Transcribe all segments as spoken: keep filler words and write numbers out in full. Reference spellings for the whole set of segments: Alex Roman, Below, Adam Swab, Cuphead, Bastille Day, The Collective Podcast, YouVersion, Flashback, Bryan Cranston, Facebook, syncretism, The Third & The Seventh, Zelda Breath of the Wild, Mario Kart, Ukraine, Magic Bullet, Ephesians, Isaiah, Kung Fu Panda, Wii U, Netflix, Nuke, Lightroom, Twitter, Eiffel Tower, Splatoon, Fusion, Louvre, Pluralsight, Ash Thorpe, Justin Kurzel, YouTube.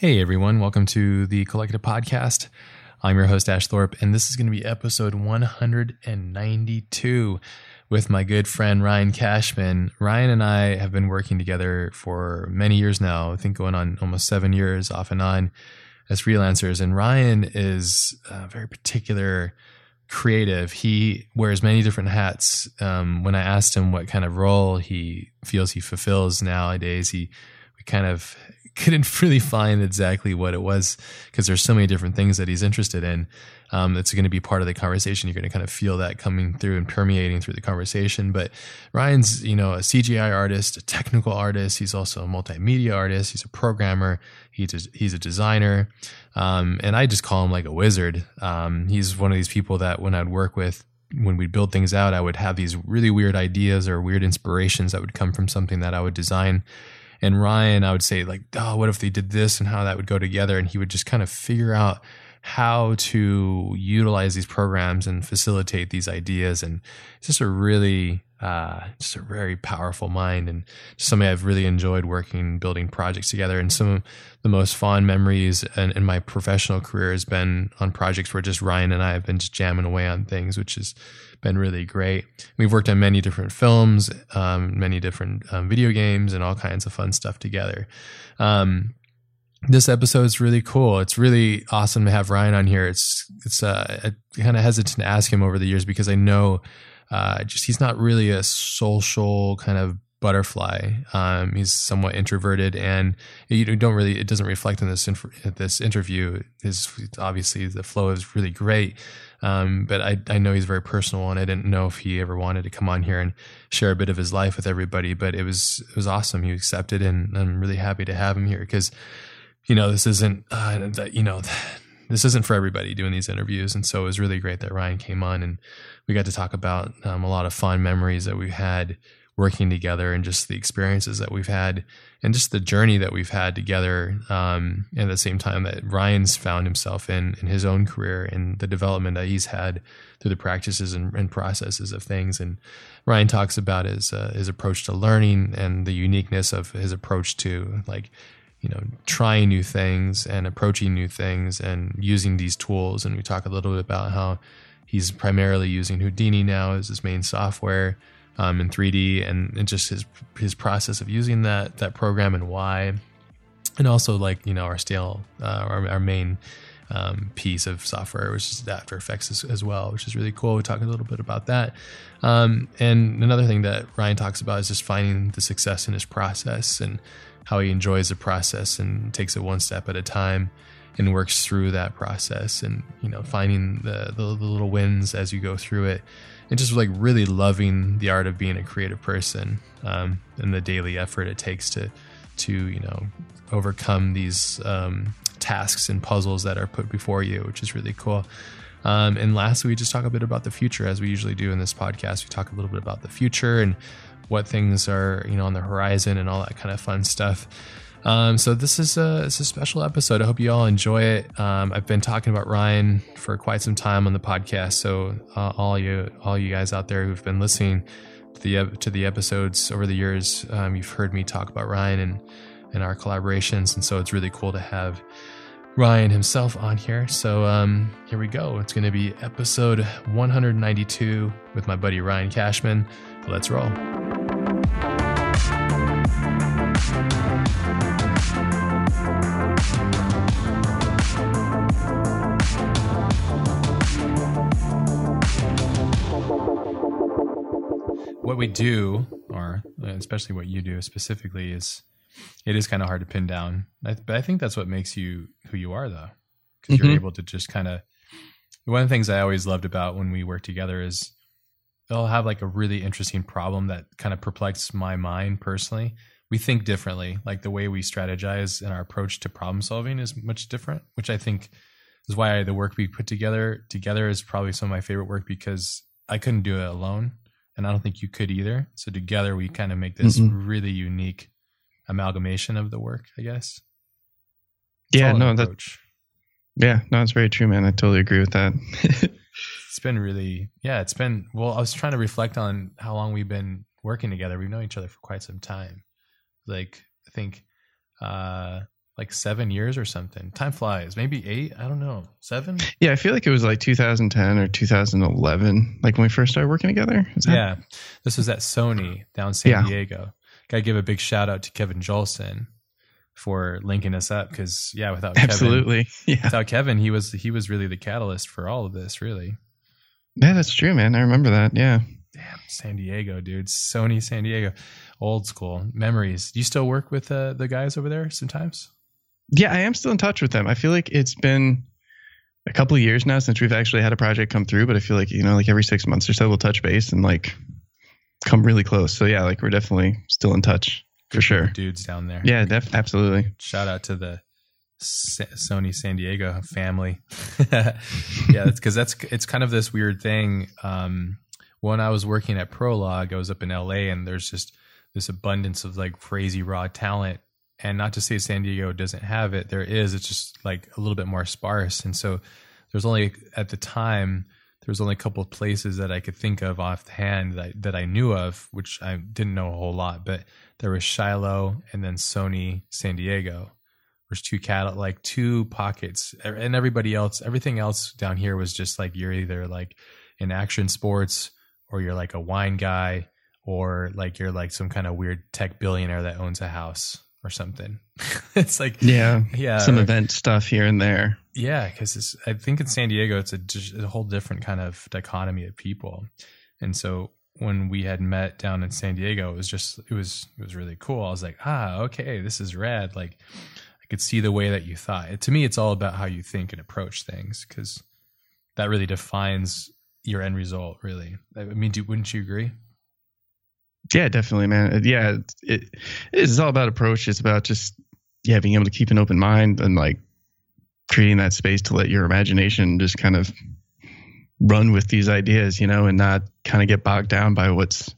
Hey everyone, welcome to The Collective Podcast. I'm your host Ash Thorpe, and this is going to be episode one hundred ninety-two with my good friend Ryan Cashman. Ryan and I have been working together for many years now, I think going on almost seven years off and on as freelancers. And Ryan is a very particular creative. He wears many different hats. Um, when I asked him what kind of role he feels he fulfills nowadays, he we kind of... couldn't really find exactly what it was because there's so many different things that he's interested in. Um, it's going to be part of the conversation. You're going to kind of feel that coming through and permeating through the conversation. But Ryan's, you know, a C G I artist, a technical artist. He's also a multimedia artist. He's a programmer. He's he's a designer. Um, and I just call him like a wizard. Um, he's one of these people that when I'd work with, when we'd build things out, I would have these really weird ideas or weird inspirations that would come from something that I would design. And Ryan, I would say like, oh, what if they did this and how that would go together? And he would just kind of figure out how to utilize these programs and facilitate these ideas. And it's just a really, uh, just a very powerful mind and somebody I've really enjoyed working, building projects together. And some of the most fond memories in, in my professional career has been on projects where just Ryan and I have been just jamming away on things, which has been really great. We've worked on many different films, um, many different um, video games and all kinds of fun stuff together. Um, This episode is really cool. It's really awesome to have Ryan on here. It's it's uh, I kind of hesitant to ask him over the years because I know uh, just he's not really a social kind of butterfly. Um, he's somewhat introverted, and you don't really it doesn't reflect in this inf- this interview. His obviously the flow is really great, um, but I I know he's very personal, and I didn't know if he ever wanted to come on here and share a bit of his life with everybody. But it was it was awesome. You accepted, and I'm really happy to have him here because. You know, this isn't, uh, you know, this isn't for everybody doing these interviews. And so it was really great that Ryan came on and we got to talk about um, a lot of fond memories that we've had working together and just the experiences that we've had and just the journey that we've had together. Um, at the same time that Ryan's found himself in, in his own career and the development that he's had through the practices and, and processes of things. And Ryan talks about his, uh, his approach to learning and the uniqueness of his approach to like, you know, trying new things and approaching new things and using these tools. And we talk a little bit about how he's primarily using Houdini now as his main software um, in three D and, and just his his process of using that that program and why. And also like, you know, our stale, uh, our, our main um, piece of software, which is After Effects as, as well, which is really cool. We talk a little bit about that. Um, and another thing that Ryan talks about is just finding the success in his process and how he enjoys the process and takes it one step at a time and works through that process and, you know, finding the, the, the little wins as you go through it and just like really loving the art of being a creative person um, and the daily effort it takes to, to, you know, overcome these um, tasks and puzzles that are put before you, which is really cool. Um, and lastly, we just talk a bit about the future as we usually do in this podcast. We talk a little bit about the future and what things are, you know, on the horizon and all that kind of fun stuff. Um, so this is a, it's a special episode. I hope you all enjoy it. Um, I've been talking about Ryan for quite some time on the podcast. So uh, all you, all you guys out there who've been listening to the, to the episodes over the years, um, you've heard me talk about Ryan and, and our collaborations. And so it's really cool to have Ryan himself on here. So um, here we go. It's going to be episode one hundred ninety-two with my buddy, Ryan Cashman. But let's roll. What we do, or especially what you do specifically, is it is kind of hard to pin down. But I think that's what makes you who you are, though, because mm-hmm. you're able to just kind of. One of the things I always loved about when we work together is they'll have like a really interesting problem that kind of perplexes my mind personally. We think differently. Like the way we strategize and our approach to problem solving is much different, which I think is why the work we put together together is probably some of my favorite work, because I couldn't do it alone and I don't think you could either. So together we kind of make this mm-hmm. really unique amalgamation of the work, I guess. It's yeah, no, that's, yeah, no, that's very true, man. I totally agree with that. It's been really, yeah, it's been, well, I was trying to reflect on how long we've been working together. We've known each other for quite some time. Like, I think, uh, like seven years or something. Time flies. Maybe eight. I don't know. Seven? Yeah, I feel like it was like two thousand ten or two thousand eleven, like when we first started working together. Is that- yeah. This was at Sony down San yeah. Diego. Gotta give a big shout out to Kevin Joelson for linking us up, because yeah, without Kevin, absolutely, yeah. without Kevin, he was he was really the catalyst for all of this, really. Yeah, that's true, man. I remember that. Yeah. Damn, San Diego, dude. Sony San Diego, old school memories. Do you still work with uh, the guys over there sometimes? Yeah, I am still in touch with them. I feel like it's been a couple of years now since we've actually had a project come through, but I feel like, you know, like every six months or so we'll touch base and like come really close. So yeah, like we're definitely still in touch for sure. Dudes down there. Yeah, def- absolutely. Shout out to the Sa- Sony San Diego family. Yeah, that's because that's it's kind of this weird thing. Um, when I was working at Prologue, I was up in L A, and there's just this abundance of like crazy raw talent. And not to say San Diego doesn't have it. There is. It's just like a little bit more sparse. And so there's only at the time, there was only a couple of places that I could think of offhand that I, that I knew of, which I didn't know a whole lot. But there was Shiloh and then Sony San Diego. There's two cat like two pockets, and everybody else, everything else down here was just like you're either like in action sports, or you're like a wine guy, or like you're like some kind of weird tech billionaire that owns a house or something. It's like, yeah, yeah, some event stuff here and there. Yeah. Cause I think in San Diego, it's a, a whole different kind of dichotomy of people. And so when we had met down in San Diego, it was just, it was, it was really cool. I was like, ah, okay, this is rad. Like I could see the way that you thought. It, to me, it's all about how you think and approach things. Cause that really defines your end result, really. I mean, do, wouldn't you agree? Yeah, definitely, man. Yeah, it, it's all about approach. It's about just, yeah, being able to keep an open mind and like creating that space to let your imagination just kind of run with these ideas, you know, and not kind of get bogged down by what's,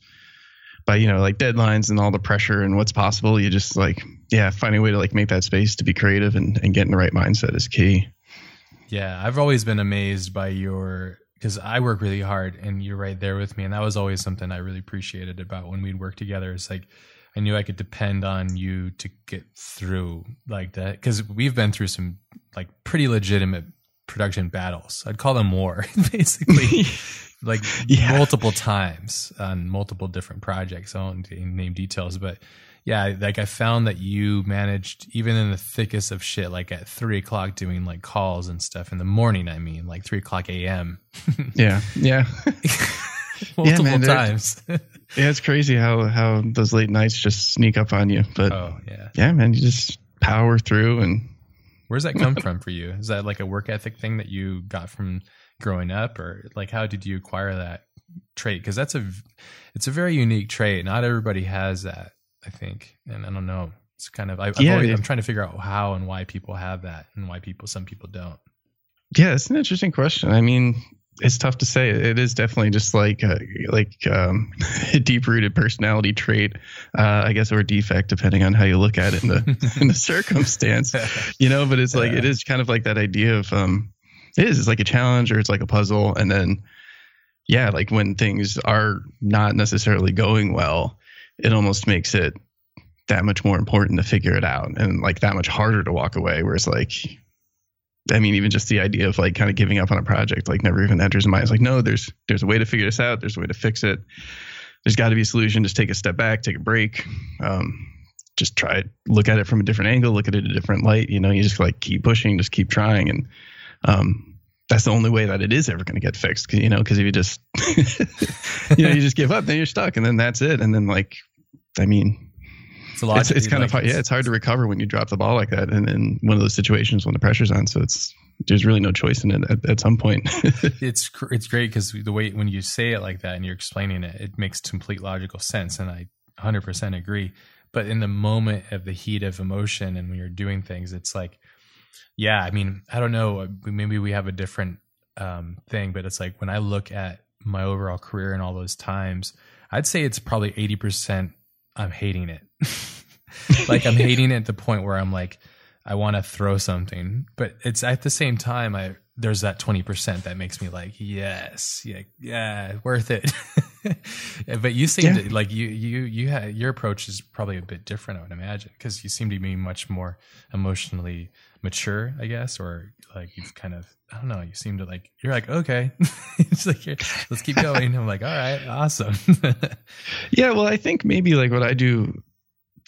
by, you know, like deadlines and all the pressure and what's possible. You just like, yeah, find a way to like make that space to be creative and, and get in the right mindset is key. Yeah, I've always been amazed by your... because I work really hard and you're right there with me. And that was always something I really appreciated about when we'd work together. It's like, I knew I could depend on you to get through like that. Cause we've been through some like pretty legitimate production battles. I'd call them war basically, like yeah. multiple times on multiple different projects. I won't name details, but yeah, like I found that you managed even in the thickest of shit, like at three o'clock doing like calls and stuff in the morning. I mean, like three o'clock a m. Yeah, yeah, multiple yeah, man, times. Yeah, it's crazy how how those late nights just sneak up on you. But oh yeah, yeah, man, you just power through. And where does that come from for you? Is that like a work ethic thing that you got from growing up, or like how did you acquire that trait? Because that's a it's a very unique trait. Not everybody has that. I think, and I don't know. It's kind of I, yeah, always, I'm trying to figure out how and why people have that, and why people some people don't. Yeah, it's an interesting question. I mean, it's tough to say. It is definitely just like a, like um, a deep-rooted personality trait, uh, I guess, or defect, depending on how you look at it in the in the circumstance, you know. But it's like yeah. it is kind of like that idea of um, it is. It's like a challenge, or it's like a puzzle, and then yeah, like when things are not necessarily going well. It almost makes it that much more important to figure it out and like that much harder to walk away. Whereas like, I mean, even just the idea of like kind of giving up on a project, like never even enters my mind. It's like, no, there's, there's a way to figure this out. There's a way to fix it. There's gotta be a solution. Just take a step back, take a break. Um, just try it, look at it from a different angle, look at it a different light. You know, you just like keep pushing, just keep trying. And, um, that's the only way that it is ever going to get fixed. You know, because if you just, you know, you just give up, then you're stuck and then that's it. And then like, I mean, it's, a lot it's, it's kind like, of hard. Yeah, it's hard to recover when you drop the ball like that. And in one of those situations when the pressure's on, so it's there's really no choice in it at, at some point. it's it's great because the way when you say it like that and you're explaining it, it makes complete logical sense, and I one hundred percent agree. But in the moment of the heat of emotion and when you're doing things, it's like, yeah, I mean, I don't know. Maybe we have a different um, thing, but it's like when I look at my overall career and all those times, I'd say it's probably eighty percent. I'm hating it. Like I'm hating it at the point where I'm like, I want to throw something, but it's at the same time, I, there's that twenty percent that makes me like, yes, yeah, yeah, worth it. But you seem yeah. to, like you you you have, your approach is probably a bit different, I would imagine, because you seem to be much more emotionally mature, I guess, or like you've kind of, I don't know, you seem to like, you're like, okay, it's like, let's keep going. I'm like, all right, awesome. Yeah, well, I think maybe like what I do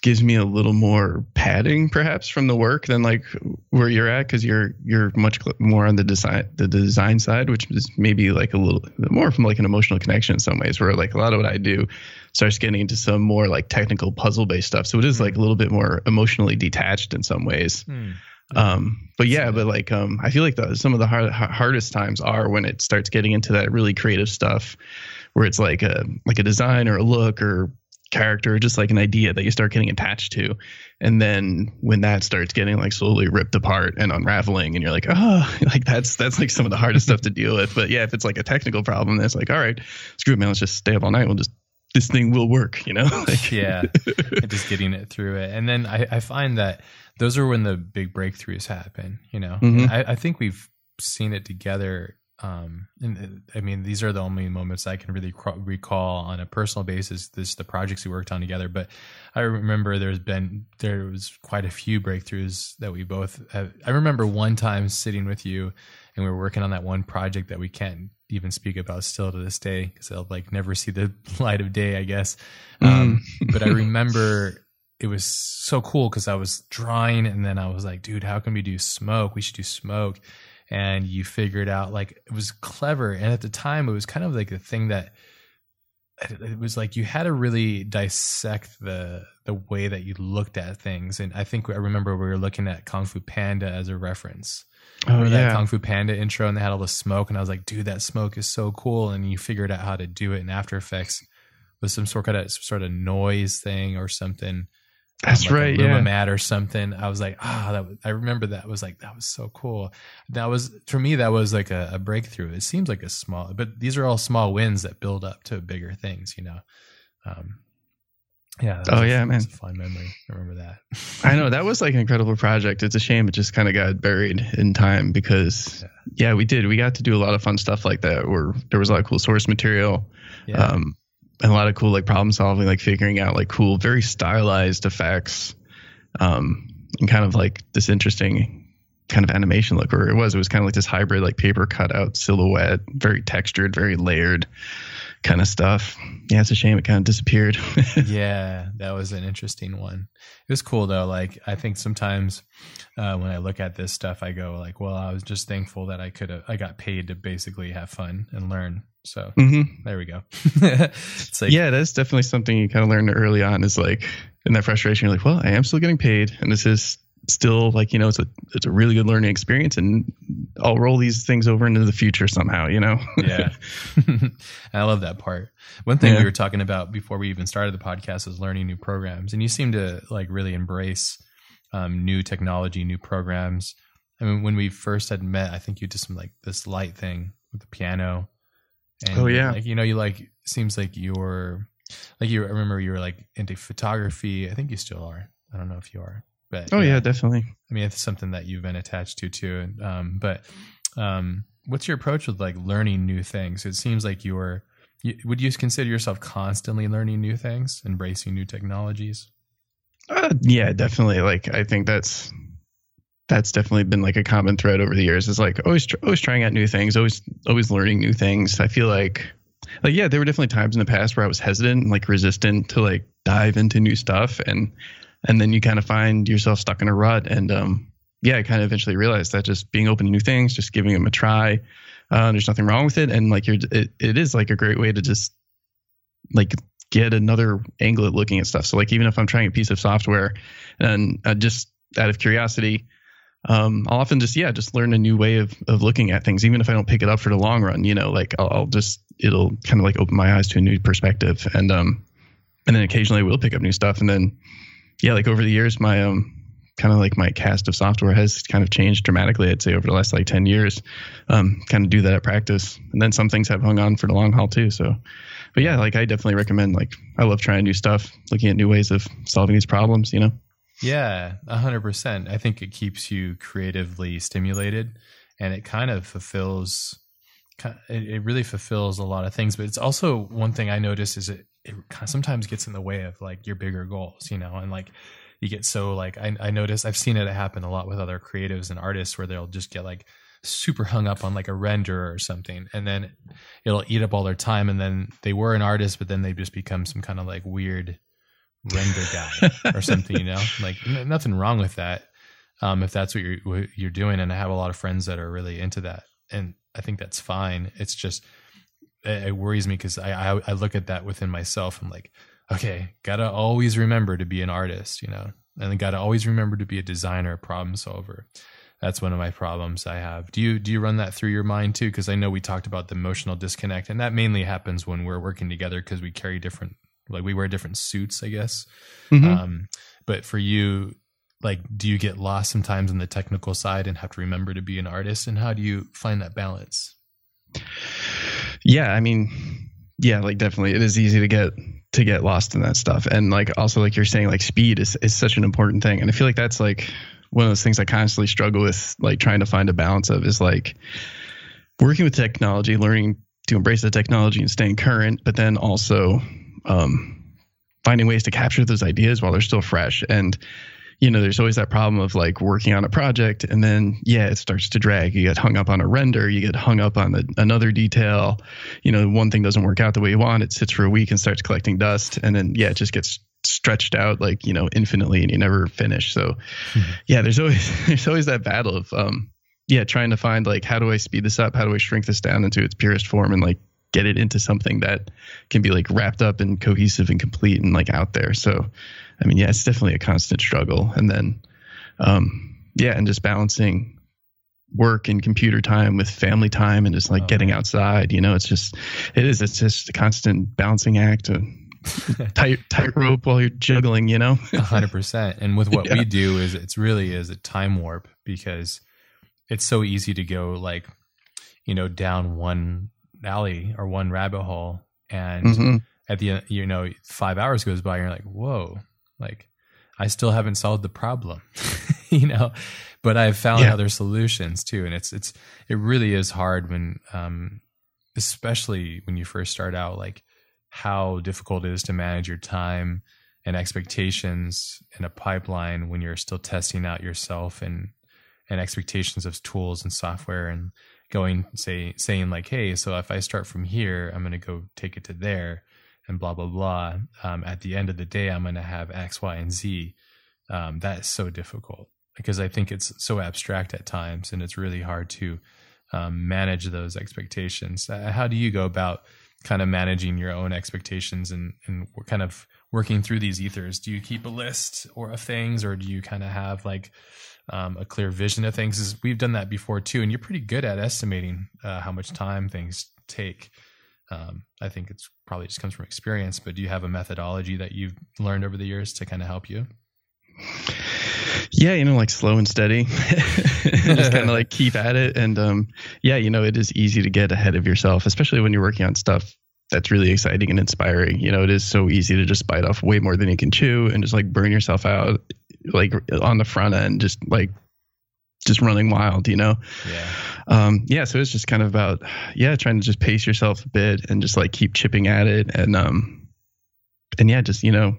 gives me a little more padding perhaps from the work than like where you're at, because you're you're much more on the design the design side, which is maybe like a little more from like an emotional connection in some ways, where like a lot of what I do starts getting into some more like technical puzzle based stuff, so it is like a little bit more emotionally detached in some ways. Mm. Um, but yeah, but like, um, I feel like the, some of the hard, hardest times are when it starts getting into that really creative stuff where it's like a, like a design or a look or character, or just like an idea that you start getting attached to. And then when that starts getting like slowly ripped apart and unraveling, and you're like, oh, like that's, that's like some of the hardest stuff to deal with. But yeah, if it's like a technical problem, that's like, all right, screw it, man, let's just stay up all night. We'll just, this thing will work, you know? Like, yeah. Just getting it through it. And then I, I find that those are when the big breakthroughs happen, you know? Mm-hmm. I, I think we've seen it together. Um, and I mean, these are the only moments I can really cr- recall on a personal basis, this, the projects we worked on together. But I remember there's been, there was quite a few breakthroughs that we both have. I remember one time sitting with you and we were working on that one project that we can't even speak about still to this day, because I'll like never see the light of day, I guess. Um, mm. But I remember it was so cool because I was drawing and then I was like, dude, how can we do smoke? We should do smoke. And you figured out, like, it was clever. And at the time, it was kind of like the thing that it was like you had to really dissect the the way that you looked at things. And I think I remember we were looking at Kung Fu Panda as a reference. Oh, yeah. That Kung Fu Panda intro, and they had all the smoke, and I was like, dude, that smoke is so cool. And you figured out how to do it in After Effects with some sort of sort of noise thing or something. That's um, like right, yeah. Mat or something. I was like, ah, oh, that was, I remember that was like that was so cool. That was for me. That was like a, a breakthrough. It seems like a small, but these are all small wins that build up to bigger things, you know. Um, yeah. Oh was, yeah, man. It's a fun memory. I remember that. I know that was like an incredible project. It's a shame it just kind of got buried in time, because yeah. yeah, we did. We got to do a lot of fun stuff like that, where there was a lot of cool source material. Yeah. Um, And a lot of cool like problem solving, like figuring out like cool, very stylized effects, um, and kind of like this interesting kind of animation look. Or it was, it was kind of like this hybrid, like paper cutout silhouette, very textured, very layered kind of stuff. Yeah, it's a shame it kind of disappeared. Yeah, that was an interesting one. It was cool though. Like I think sometimes uh, when I look at this stuff, I go like, well, I was just thankful that I could have, I got paid to basically have fun and learn. So mm-hmm. There we go. It's like, yeah, that's definitely something you kind of learn early on, is like in that frustration, you're like, well, I am still getting paid. And this is still like, you know, it's a, it's a really good learning experience, and I'll roll these things over into the future somehow, you know? Yeah. I love that part. One thing yeah. we were talking about before we even started the podcast is learning new programs. And you seem to like really embrace um, new technology, new programs. I mean, when we first had met, I think you did some like this light thing with the piano. And oh yeah, like, you know, you like seems like you're like you. I remember you were like into photography. I think you still are. I don't know if you are, but oh yeah, yeah definitely. I mean, it's something that you've been attached to too. Um, but um, what's your approach with like learning new things? It seems like you're. You, would you consider yourself constantly learning new things, embracing new technologies? Uh, yeah, definitely. Like I think that's. That's definitely been like a common thread over the years. It's like always, tr- always trying out new things, always, always learning new things. I feel like, like, yeah, there were definitely times in the past where I was hesitant and like resistant to like dive into new stuff. And, and then you kind of find yourself stuck in a rut. And, um, yeah, I kind of eventually realized that just being open to new things, just giving them a try, uh, there's nothing wrong with it. And like, you're, it, it is like a great way to just like get another angle at looking at stuff. So like, even if I'm trying a piece of software and uh, just out of curiosity, Um, I'll often just, yeah, just learn a new way of, of looking at things, even if I don't pick it up for the long run, you know, like I'll, I'll just, it'll kind of like open my eyes to a new perspective. And, um, and then occasionally we'll pick up new stuff. And then, yeah, like over the years, my, um, kind of like my cast of software has kind of changed dramatically, I'd say over the last like ten years, um, kind of do that at practice. And then some things have hung on for the long haul too. So, but yeah, like I definitely recommend, like, I love trying new stuff, looking at new ways of solving these problems, you know? Yeah, one hundred percent. I think it keeps you creatively stimulated, and it kind of fulfills it really fulfills a lot of things. But it's also one thing I noticed is it, it sometimes gets in the way of like your bigger goals, you know, and like you get so like I, I noticed I've seen it happen a lot with other creatives and artists where they'll just get like super hung up on like a render or something, and then it'll eat up all their time, and then they were an artist, but then they just become some kind of like weird render guy or something, you know, like nothing wrong with that. Um, if that's what you're, what you're doing. And I have a lot of friends that are really into that, and I think that's fine. It's just, it, it worries me because I, I, I look at that within myself. I'm like, okay, got to always remember to be an artist, you know, and got to always remember to be a designer, a problem solver. That's one of my problems I have. Do you, do you run that through your mind too? Because I know we talked about the emotional disconnect, and that mainly happens when we're working together because we carry different, like we wear different suits, I guess. Mm-hmm. Um, but for you, like, do you get lost sometimes in the technical side and have to remember to be an artist? And how do you find that balance? Yeah, I mean, yeah, like definitely it is easy to get to get lost in that stuff. And like also like you're saying, like speed is, is such an important thing. And I feel like that's like one of those things I constantly struggle with, like trying to find a balance of is like working with technology, learning to embrace the technology and staying current, but then also um, finding ways to capture those ideas while they're still fresh. And you know, there's always that problem of like working on a project and then, yeah, it starts to drag. You get hung up on a render. You get hung up on the, another detail. You know, one thing doesn't work out the way you want. It sits for a week and starts collecting dust. And then, yeah, it just gets stretched out like, you know, infinitely, and you never finish. So, mm-hmm. yeah, there's always there's always that battle of, um, yeah, trying to find like, how do I speed this up? How do I shrink this down into its purest form and like get it into something that can be like wrapped up and cohesive and complete and like out there? So, I mean, yeah, it's definitely a constant struggle. And then, um, yeah, and just balancing work and computer time with family time and just like oh. getting outside, you know, it's just, it is, it's just a constant balancing act, a tight, tight rope while you're juggling, you know, a hundred percent. And with what yeah. we do is it's really is a time warp, because it's so easy to go like, you know, down one alley or one rabbit hole. And mm-hmm. at the end, you know, five hours goes by and you're like, whoa. Like, I still haven't solved the problem, you know, but I've found yeah. other solutions too. And it's, it's, it really is hard when, um, especially when you first start out, like how difficult it is to manage your time and expectations in a pipeline when you're still testing out yourself and, and expectations of tools and software, and going, say, saying like, hey, so if I start from here, I'm going to go take it to there. And blah, blah, blah. Um, at the end of the day, I'm going to have X, Y, and Z. Um, that is so difficult because I think it's so abstract at times, and it's really hard to um, manage those expectations. Uh, how do you go about kind of managing your own expectations and, and kind of working through these ethers? Do you keep a list or of things, or do you kind of have like um, a clear vision of things? We've done that before too. And you're pretty good at estimating uh, how much time things take. Um, I think it's probably just comes from experience, but do you have a methodology that you've learned over the years to kind of help you? Yeah. You know, like slow and steady, just kind of like keep at it. And, um, yeah, you know, it is easy to get ahead of yourself, especially when you're working on stuff that's really exciting and inspiring. You know, it is so easy to just bite off way more than you can chew and just like burn yourself out, like on the front end, just like, just running wild, you know? Yeah. Um, yeah. So it's just kind of about, yeah, trying to just pace yourself a bit and just like keep chipping at it. And, um, and yeah, just, you know,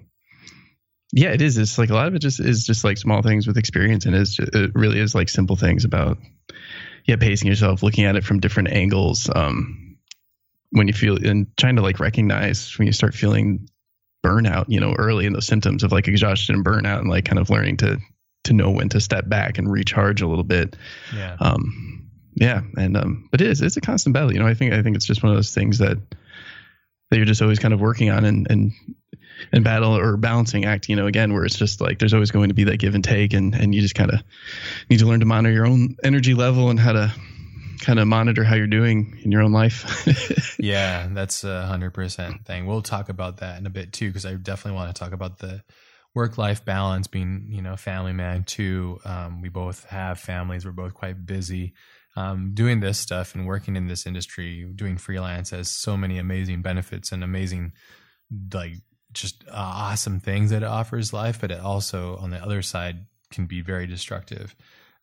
yeah, it is. It's like a lot of it just is just like small things with experience. And it's just, it really is like simple things about, yeah, pacing yourself, looking at it from different angles. Um, when you feel, and trying to like recognize when you start feeling burnout, you know, early in those symptoms of like exhaustion and burnout, and like kind of learning to, to know when to step back and recharge a little bit. Yeah. Um, yeah. And, um, but it is, it's a constant battle. You know, I think, I think it's just one of those things that, that you're just always kind of working on and, and, and battle or balancing act, you know, again, where it's just like, there's always going to be that give and take, and, and you just kind of need to learn to monitor your own energy level and how to kind of monitor how you're doing in your own life. Yeah. That's a hundred percent thing. We'll talk about that in a bit too, because I definitely want to talk about the work-life balance, being, you know, family man too. Um, we both have families. We're both quite busy um, doing this stuff and working in this industry. Doing freelance has so many amazing benefits and amazing, like, just uh, awesome things that it offers life. But it also, on the other side, can be very destructive.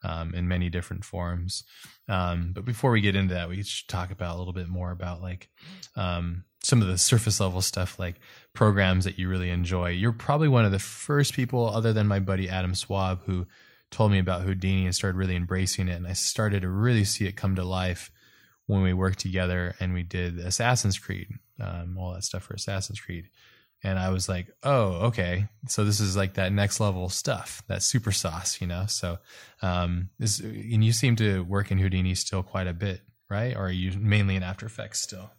um, in many different forms. Um, but before we get into that, we should talk about a little bit more about like um, some of the surface level stuff, like programs that you really enjoy. You're probably one of the first people other than my buddy Adam Swab who told me about Houdini and started really embracing it. And I started to really see it come to life when we worked together and we did Assassin's Creed, um, all that stuff for Assassin's Creed. And I was like, oh, okay. So this is like that next level stuff, that super sauce, you know? So, um, this, and you seem to work in Houdini still quite a bit, right? Or are you mainly in After Effects still?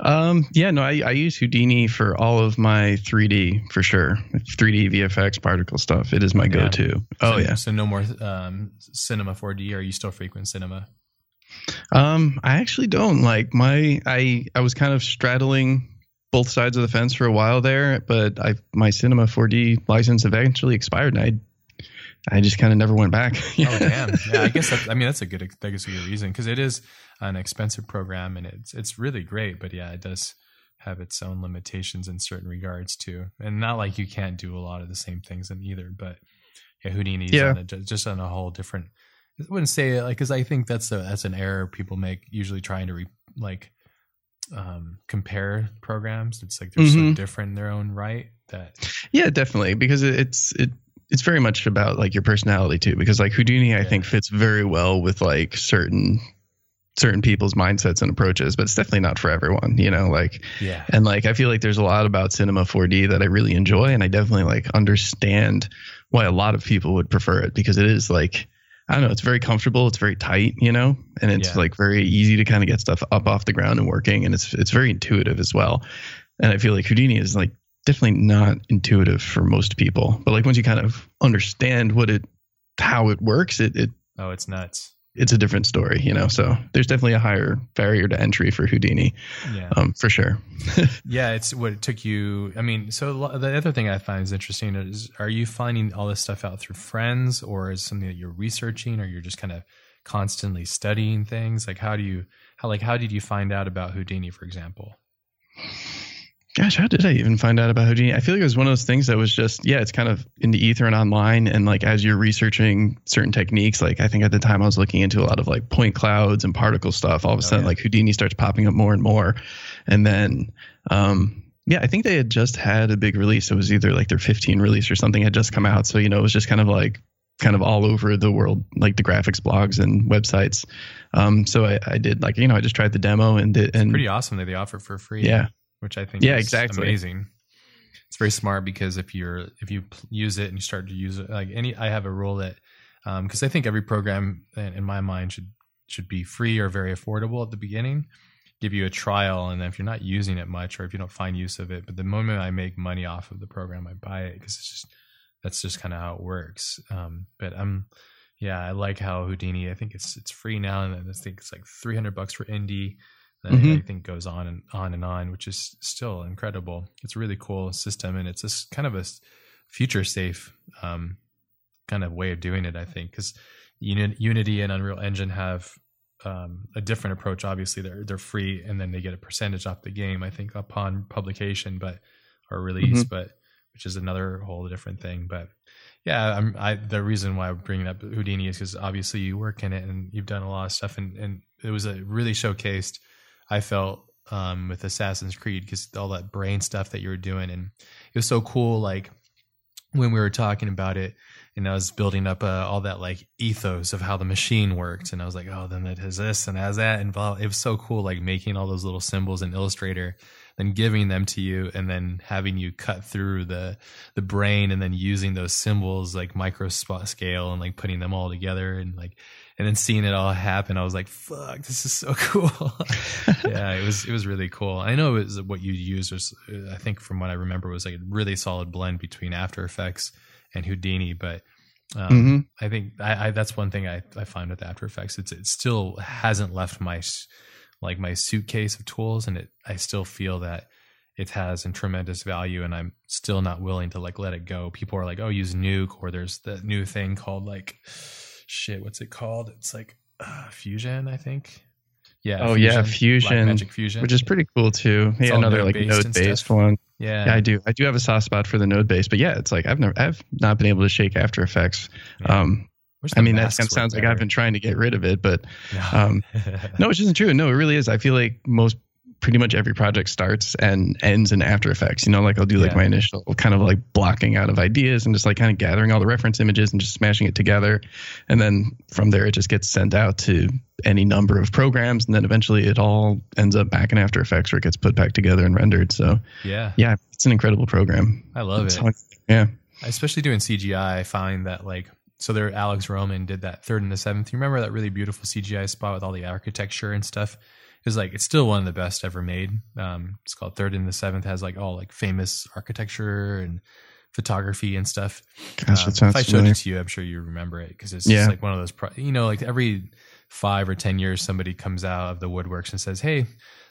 Um, yeah, no, I, I use Houdini for all of my three D for sure. three D V F X particle stuff. It is my yeah. go-to. So, oh yeah. So no more, um, Cinema four D. Are you still frequent Cinema? Um, I actually don't like my, I, I was kind of straddling both sides of the fence for a while there, but I my Cinema four D license eventually expired, and I I just kind of never went back. Oh damn! Yeah, I guess that's, I mean that's a good that's a good reason because it is an expensive program and it's it's really great, but yeah, it does have its own limitations in certain regards too, and not like you can't do a lot of the same things in either. But yeah, Houdini's yeah. On a, just on a whole different. I wouldn't say like because I think that's a that's an error people make usually trying to re, like. um compare programs. It's like they're mm-hmm. so different in their own right that yeah definitely because it's it it's very much about like your personality too, because like Houdini yeah. I think fits very well with like certain certain people's mindsets and approaches, but it's definitely not for everyone, you know, like yeah and like I feel like there's a lot about Cinema four D that I really enjoy, and I definitely like understand why a lot of people would prefer it, because it is like I don't know. It's very comfortable. It's very tight, you know, and it's yeah. like very easy to kind of get stuff up off the ground and working. And it's it's very intuitive as well. And I feel like Houdini is like definitely not intuitive for most people. But like once you kind of understand what it, how it works, it it oh, it's nuts. It's a different story, you know. So there's definitely a higher barrier to entry for Houdini, yeah. um, for sure. yeah, it's what it took you. I mean, so the other thing I find is interesting is, are you finding all this stuff out through friends, or is something that you're researching, or you're just kind of constantly studying things? Like, how do you, how like, how did you find out about Houdini, for example? Gosh, how did I even find out about Houdini? I feel like it was one of those things that was just, yeah, it's kind of in the ether and online. And like, as you're researching certain techniques, like I think at the time I was looking into a lot of like point clouds and particle stuff. All of a sudden, oh, yeah. like Houdini starts popping up more and more. And then, um, yeah, I think they had just had a big release. It was either like their fifteen release or something had just come out. So, you know, it was just kind of like kind of all over the world, like the graphics blogs and websites. Um, so I, I did like, you know, I just tried the demo and did, and it's pretty awesome that they offer for free. Yeah. Which I think yeah, is exactly. amazing. It's very smart because if you're, if you use it and you start to use it, like any, I have a rule that, um, cause I think every program in my mind should, should be free or very affordable at the beginning, give you a trial. And then if you're not using it much, or if you don't find use of it, but the moment I make money off of the program, I buy it. Cause it's just, that's just kind of how it works. Um, but I'm, yeah, I like how Houdini, I think it's, it's free now. And I think it's like three hundred bucks for indie. That mm-hmm. I think goes on and on and on, which is still incredible. It's a really cool system, and it's just kind of a future-safe um, kind of way of doing it, I think, because Unity and Unreal Engine have um, a different approach. Obviously, they're they're free, and then they get a percentage off the game, I think, upon publication, but or release, mm-hmm. but which is another whole different thing. But yeah, I'm, I the reason why I'm bringing up Houdini is because obviously you work in it and you've done a lot of stuff, and and it was a really showcased. I felt um, with Assassin's Creed because all that brain stuff that you were doing, and it was so cool. Like when we were talking about it, and I was building up uh, all that like ethos of how the machine worked, and I was like, oh, then it has this and has that involved. It was so cool, like making all those little symbols in Illustrator, then giving them to you, and then having you cut through the the brain, and then using those symbols like micro scale and like putting them all together, and like. And then seeing it all happen, I was like, fuck, this is so cool. yeah, it was it was really cool. I know it was what you used was, I think from what I remember, was like a really solid blend between After Effects and Houdini. But um, mm-hmm. I think I, I, that's one thing I, I find with After Effects. It's, it still hasn't left my like my suitcase of tools, and it I still feel that it has a tremendous value, and I'm still not willing to like let it go. People are like, oh, use Nuke, or there's that new thing called like... Shit, what's it called? It's like uh, Fusion, I think. Yeah. Oh Fusion, yeah, Fusion, Blackmagic Fusion, which is pretty cool too. It's yeah, another node like node-based one. Yeah. yeah, I do. I do have a soft spot for the node-based, but yeah, it's like I've never, I've not been able to shake After Effects. Yeah. Um, I mean, that sounds like I've been trying to get rid of it, but no. um, no, which isn't true. No, it really is. I feel like most, pretty much every project starts and ends in After Effects. You know, like I'll do like yeah. my initial kind of like blocking out of ideas and just like kind of gathering all the reference images and just smashing it together. And then from there, it just gets sent out to any number of programs. And then eventually it all ends up back in After Effects where it gets put back together and rendered. So yeah, yeah, it's an incredible program. I love it's it. Like, yeah. Especially doing C G I, I find that like, so there, Alex Roman did that Third and the Seventh. You remember that really beautiful C G I spot with all the architecture and stuff? It was like, it's still one of the best ever made. Um, it's called Third and the Seventh. Has like all like famous architecture and photography and stuff. Gosh, um, if I showed familiar. it to you, I'm sure you remember it because it's yeah. just like one of those, pro- you know, like every five or ten years, somebody comes out of the woodworks and says, "Hey,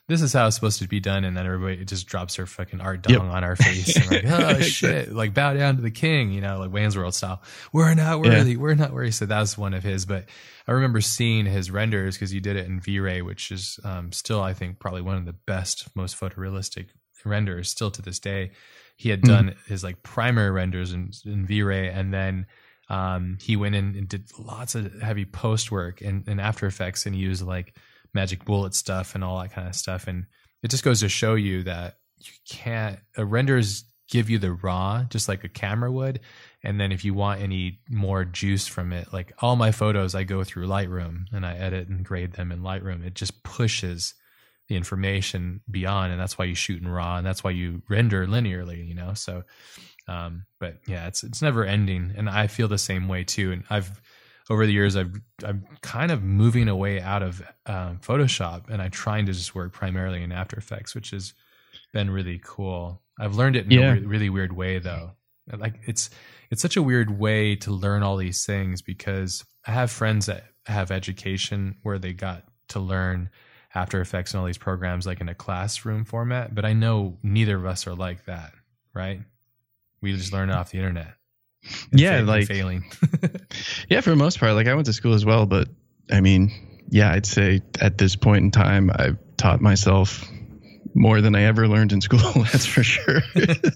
this is how it's supposed to be done," and then everybody just drops their fucking art dong yep. on our face. And like, oh shit! Like bow down to the king, you know, like Wayne's World style. We're not worthy. Yeah. We're not worthy. So that was one of his. But I remember seeing his renders because he did it in V Ray, which is um, still, I think, probably one of the best, most photorealistic renders still to this day. He had done mm-hmm. his like primary renders in, in V Ray, and then um, he went in and did lots of heavy post work and, and After Effects, and used like Magic Bullet stuff and all that kind of stuff. And it just goes to show you that you can't, uh, renders give you the raw, just like a camera would. And then if you want any more juice from it, like all my photos, I go through Lightroom and I edit and grade them in Lightroom. It just pushes the information beyond. And that's why you shoot in raw. And that's why you render linearly, you know? So, um, but yeah, it's, it's never ending. And I feel the same way too. And I've, over the years, I've, I'm kind of moving away out of um, Photoshop, and I'm trying to just work primarily in After Effects, which has been really cool. I've learned it in yeah. a re- really weird way, though. Like it's it's such a weird way to learn all these things, because I have friends that have education where they got to learn After Effects and all these programs like in a classroom format, but I know neither of us are like that, right? We just learn off the internet. And yeah, failing, like failing. Yeah, for the most part. Like I went to school as well, but I mean, yeah, I'd say at this point in time, I've taught myself more than I ever learned in school. That's for sure. it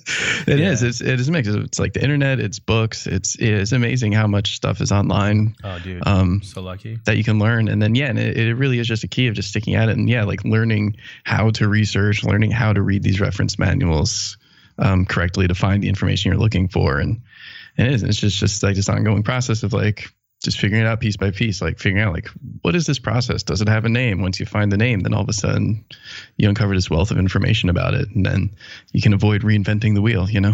yeah. is. It's, it is a mix. It's like the internet. It's books. It's it's amazing how much stuff is online. Oh, dude, um, so lucky that you can learn. And then yeah, and it, it really is just a key of just sticking at it. And yeah, like learning how to research, learning how to read these reference manuals um, correctly to find the information you're looking for, and. And it is. It's just, just like this ongoing process of like just figuring it out piece by piece, like figuring out like, what is this process? Does it have a name? Once you find the name, then all of a sudden you uncover this wealth of information about it. And then you can avoid reinventing the wheel, you know?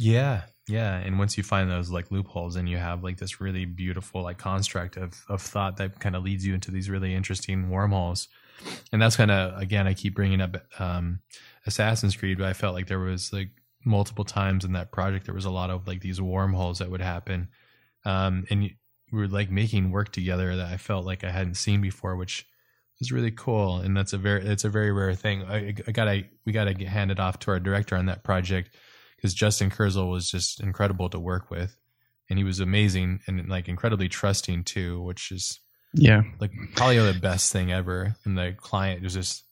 Yeah. Yeah. And once you find those like loopholes, and you have like this really beautiful like construct of, of thought that kind of leads you into these really interesting wormholes. And that's kind of, again, I keep bringing up um, Assassin's Creed, but I felt like there was like, multiple times in that project there was a lot of like these wormholes that would happen um and we were like making work together that I felt like I hadn't seen before, which was really cool. And that's a very it's a very rare thing. I, I gotta we gotta get handed off to our director on that project, because Justin Kurzel was just incredible to work with, and he was amazing and like incredibly trusting too, which is yeah like probably the best thing ever. And the client was just,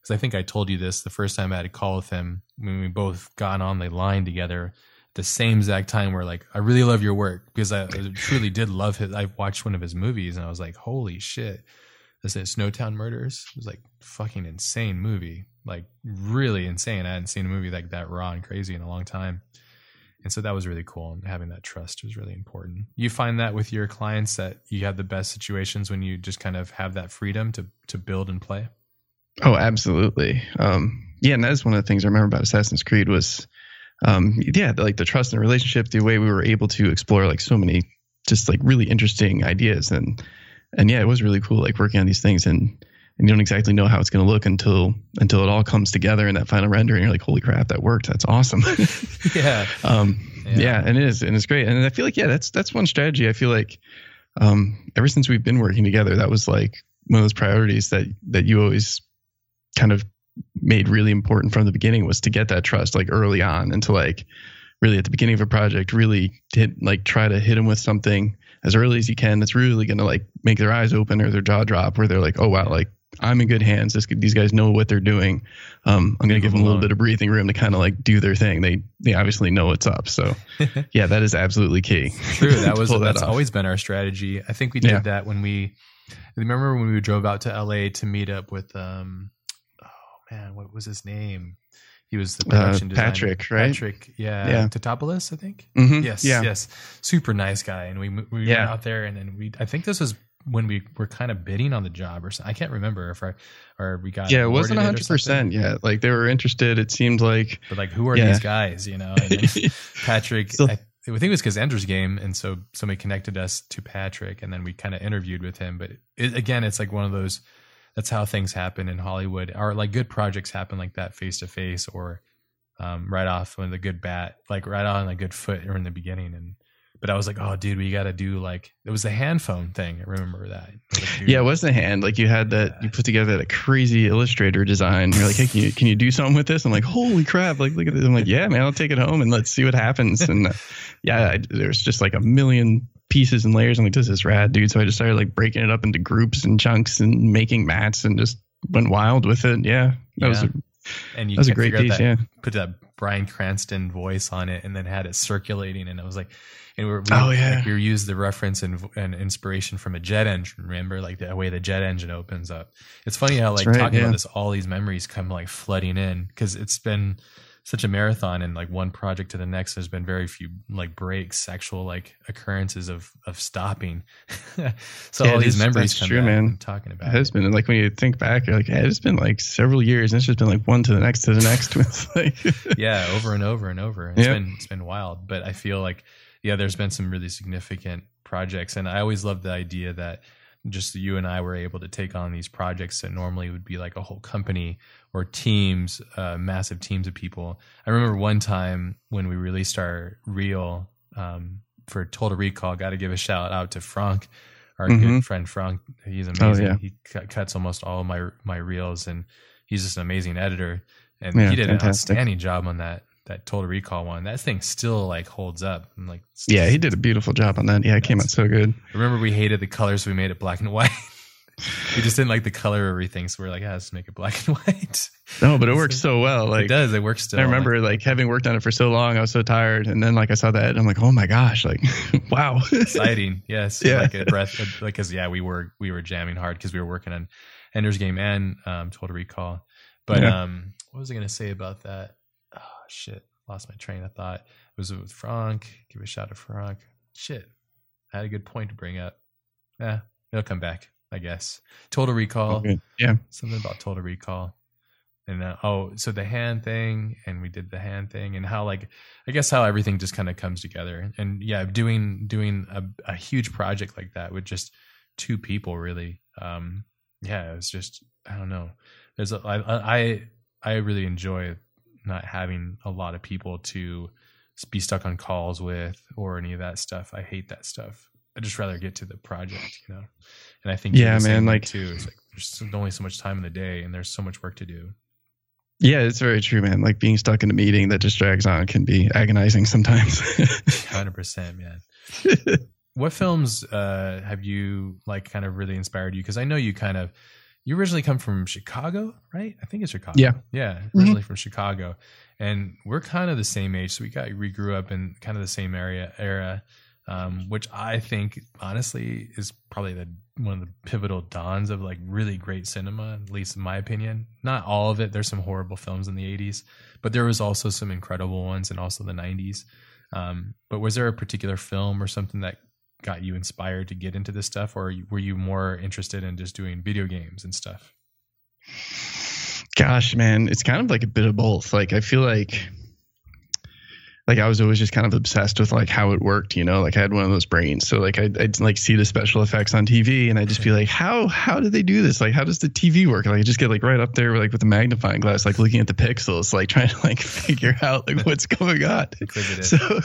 because I think I told you this the first time I had a call with him, when we both got on the line together at the same exact time. We're like, I really love your work, because I truly did love his. I watched one of his movies and I was like, holy shit. This is Snowtown Murders. It was like fucking insane movie, like really insane. I hadn't seen a movie like that raw and crazy in a long time. And so that was really cool. And having that trust was really important. You find that with your clients, that you have the best situations when you just kind of have that freedom to, to build and play. Oh, absolutely. Um, yeah, and that's one of the things I remember about Assassin's Creed was, um, yeah, the, like the trust and relationship, the way we were able to explore like so many just like really interesting ideas. And and yeah, it was really cool like working on these things, and, and you don't exactly know how it's going to look until until it all comes together in that final render, and you're like, holy crap, that worked. That's awesome. yeah. Um, yeah. Yeah, and it is, and it's great. And I feel like, yeah, that's that's one strategy. I feel like um, ever since we've been working together, that was like one of those priorities that that you always kind of made really important from the beginning, was to get that trust like early on, and to like really at the beginning of a project, really hit, like try to hit them with something as early as you can that's really going to like make their eyes open or their jaw drop, where they're like, oh wow, like I'm in good hands. This, these guys know what they're doing. Um, I'm going to give them a little bit of breathing room to kind of like do their thing. They they obviously know what's up. So yeah, that is absolutely key. True. That was, that's that always been our strategy. I think we did yeah. that when we, I remember when we drove out to L A to meet up with, um, oh man, what was his name? He was the production uh, Patrick, designer. right? Patrick, yeah. yeah. Tatopoulos, I think. Mm-hmm. Yes, yeah. yes. Super nice guy. And we we yeah. went out there and then we, I think this was when we were kind of bidding on the job or something. I can't remember if I, or we got Yeah, it wasn't one hundred percent yet. Like they were interested, it seemed like. But like, who are yeah. these guys, you know? And Patrick, so, I, I think it was Cassandra's game. And so somebody connected us to Patrick and then we kind of interviewed with him. But it, again, it's like one of those, that's how things happen in Hollywood, or like good projects happen like that face to face, or um, right off on the good bat, like right on a good foot or in the beginning. And, but I was like, oh dude, we got to do like, it was the hand phone thing. I remember that. Like, yeah. It was the hand. Like you had that, you put together that crazy Illustrator design. You're like, hey, can you, can you do something with this? I'm like, holy crap. Like, look at this. I'm like, yeah, man, I'll take it home and let's see what happens. And uh, yeah, I, there's just like a million pieces and layers. I'm like, this is rad, dude. So I just started like breaking it up into groups and chunks and making mats and just went wild with it. Yeah. That yeah. was a, and you that was a great piece. That, yeah. Put that Bryan Cranston voice on it and then had it circulating. And I was like, and we were, we, oh, yeah. like, we used the reference and, and inspiration from a jet engine. Remember like the way the jet engine opens up. It's funny how like right, talking yeah. about this, all these memories come like flooding in because it's been such a marathon, and like one project to the next, there's been very few like breaks, actual like occurrences of, of stopping. So yeah, all these memories come true, out man. talking about it. It has been, and like when you think back, you're like, hey, it's been like several years and it's just been like one to the next to the next. It's like yeah. Over and over and over. It's yeah. been, it's been wild, but I feel like, yeah, there's been some really significant projects. And I always love the idea that just you and I were able to take on these projects that normally would be like a whole company or teams, uh, massive teams of people. I remember one time when we released our reel um, for Total Recall, got to give a shout out to Franck, our mm-hmm. good friend Franck. He's amazing. Oh, yeah. He cu- cuts almost all of my, my reels, and he's just an amazing editor. And yeah, he did fantastic. an outstanding job on that. That Total Recall one, that thing still like holds up. I'm like, yeah, he did a beautiful job on that. Yeah, it came out so good. I remember we hated the color, so we made it black and white. We just didn't like the color of everything, so we're like, yeah, let's make it black and white. No, but it works so well. Like, it does. It works still. I remember like, like having worked on it for so long, I was so tired, and then like I saw that, and I'm like, oh my gosh, like, wow, exciting. Yes, yeah. Like a breath, like because yeah, we were we were jamming hard because we were working on Ender's Game and um, Total Recall. But yeah. um, what was I gonna say about that? Shit, lost my train of thought. It was with Franck. Give a shout to Franck. Shit, I had a good point to bring up. Yeah, it'll come back, I guess. Total Recall. Okay. Yeah, something about Total Recall. And uh, oh, so the hand thing, and we did the hand thing, and how like I guess how everything just kind of comes together. And yeah, doing doing a, a huge project like that with just two people, really. Um, yeah, it was just I don't know. There's a, I, I I really enjoy not having a lot of people to be stuck on calls with or any of that stuff. I hate that stuff. I just rather get to the project, you know? And I think, yeah, man, like too, it's like, there's only so much time in the day and there's so much work to do. Yeah, it's very true, man. Like being stuck in a meeting that just drags on can be agonizing sometimes. one hundred percent, man. What films uh, have you like kind of really inspired you? Cause I know you kind of, You originally come from Chicago, right? I think it's Chicago. Yeah. Yeah. Originally mm-hmm. from Chicago. And we're kind of the same age. So we got, we grew up in kind of the same area era, um, which I think honestly is probably the, one of the pivotal dawns of like really great cinema, at least in my opinion. Not all of it. There's some horrible films in the eighties, but there was also some incredible ones and also the nineties. Um, but was there a particular film or something that got you inspired to get into this stuff, or were you more interested in just doing video games and stuff? Gosh, man, it's kind of like a bit of both. Like, I feel like, like I was always just kind of obsessed with like how it worked, you know, like I had one of those brains. So like, I'd, I'd like see the special effects on T V and I'd just be like, how, how do they do this? Like, how does the T V work? Like I just get like right up there, like with the magnifying glass, like looking at the pixels, like trying to like figure out like what's going on. So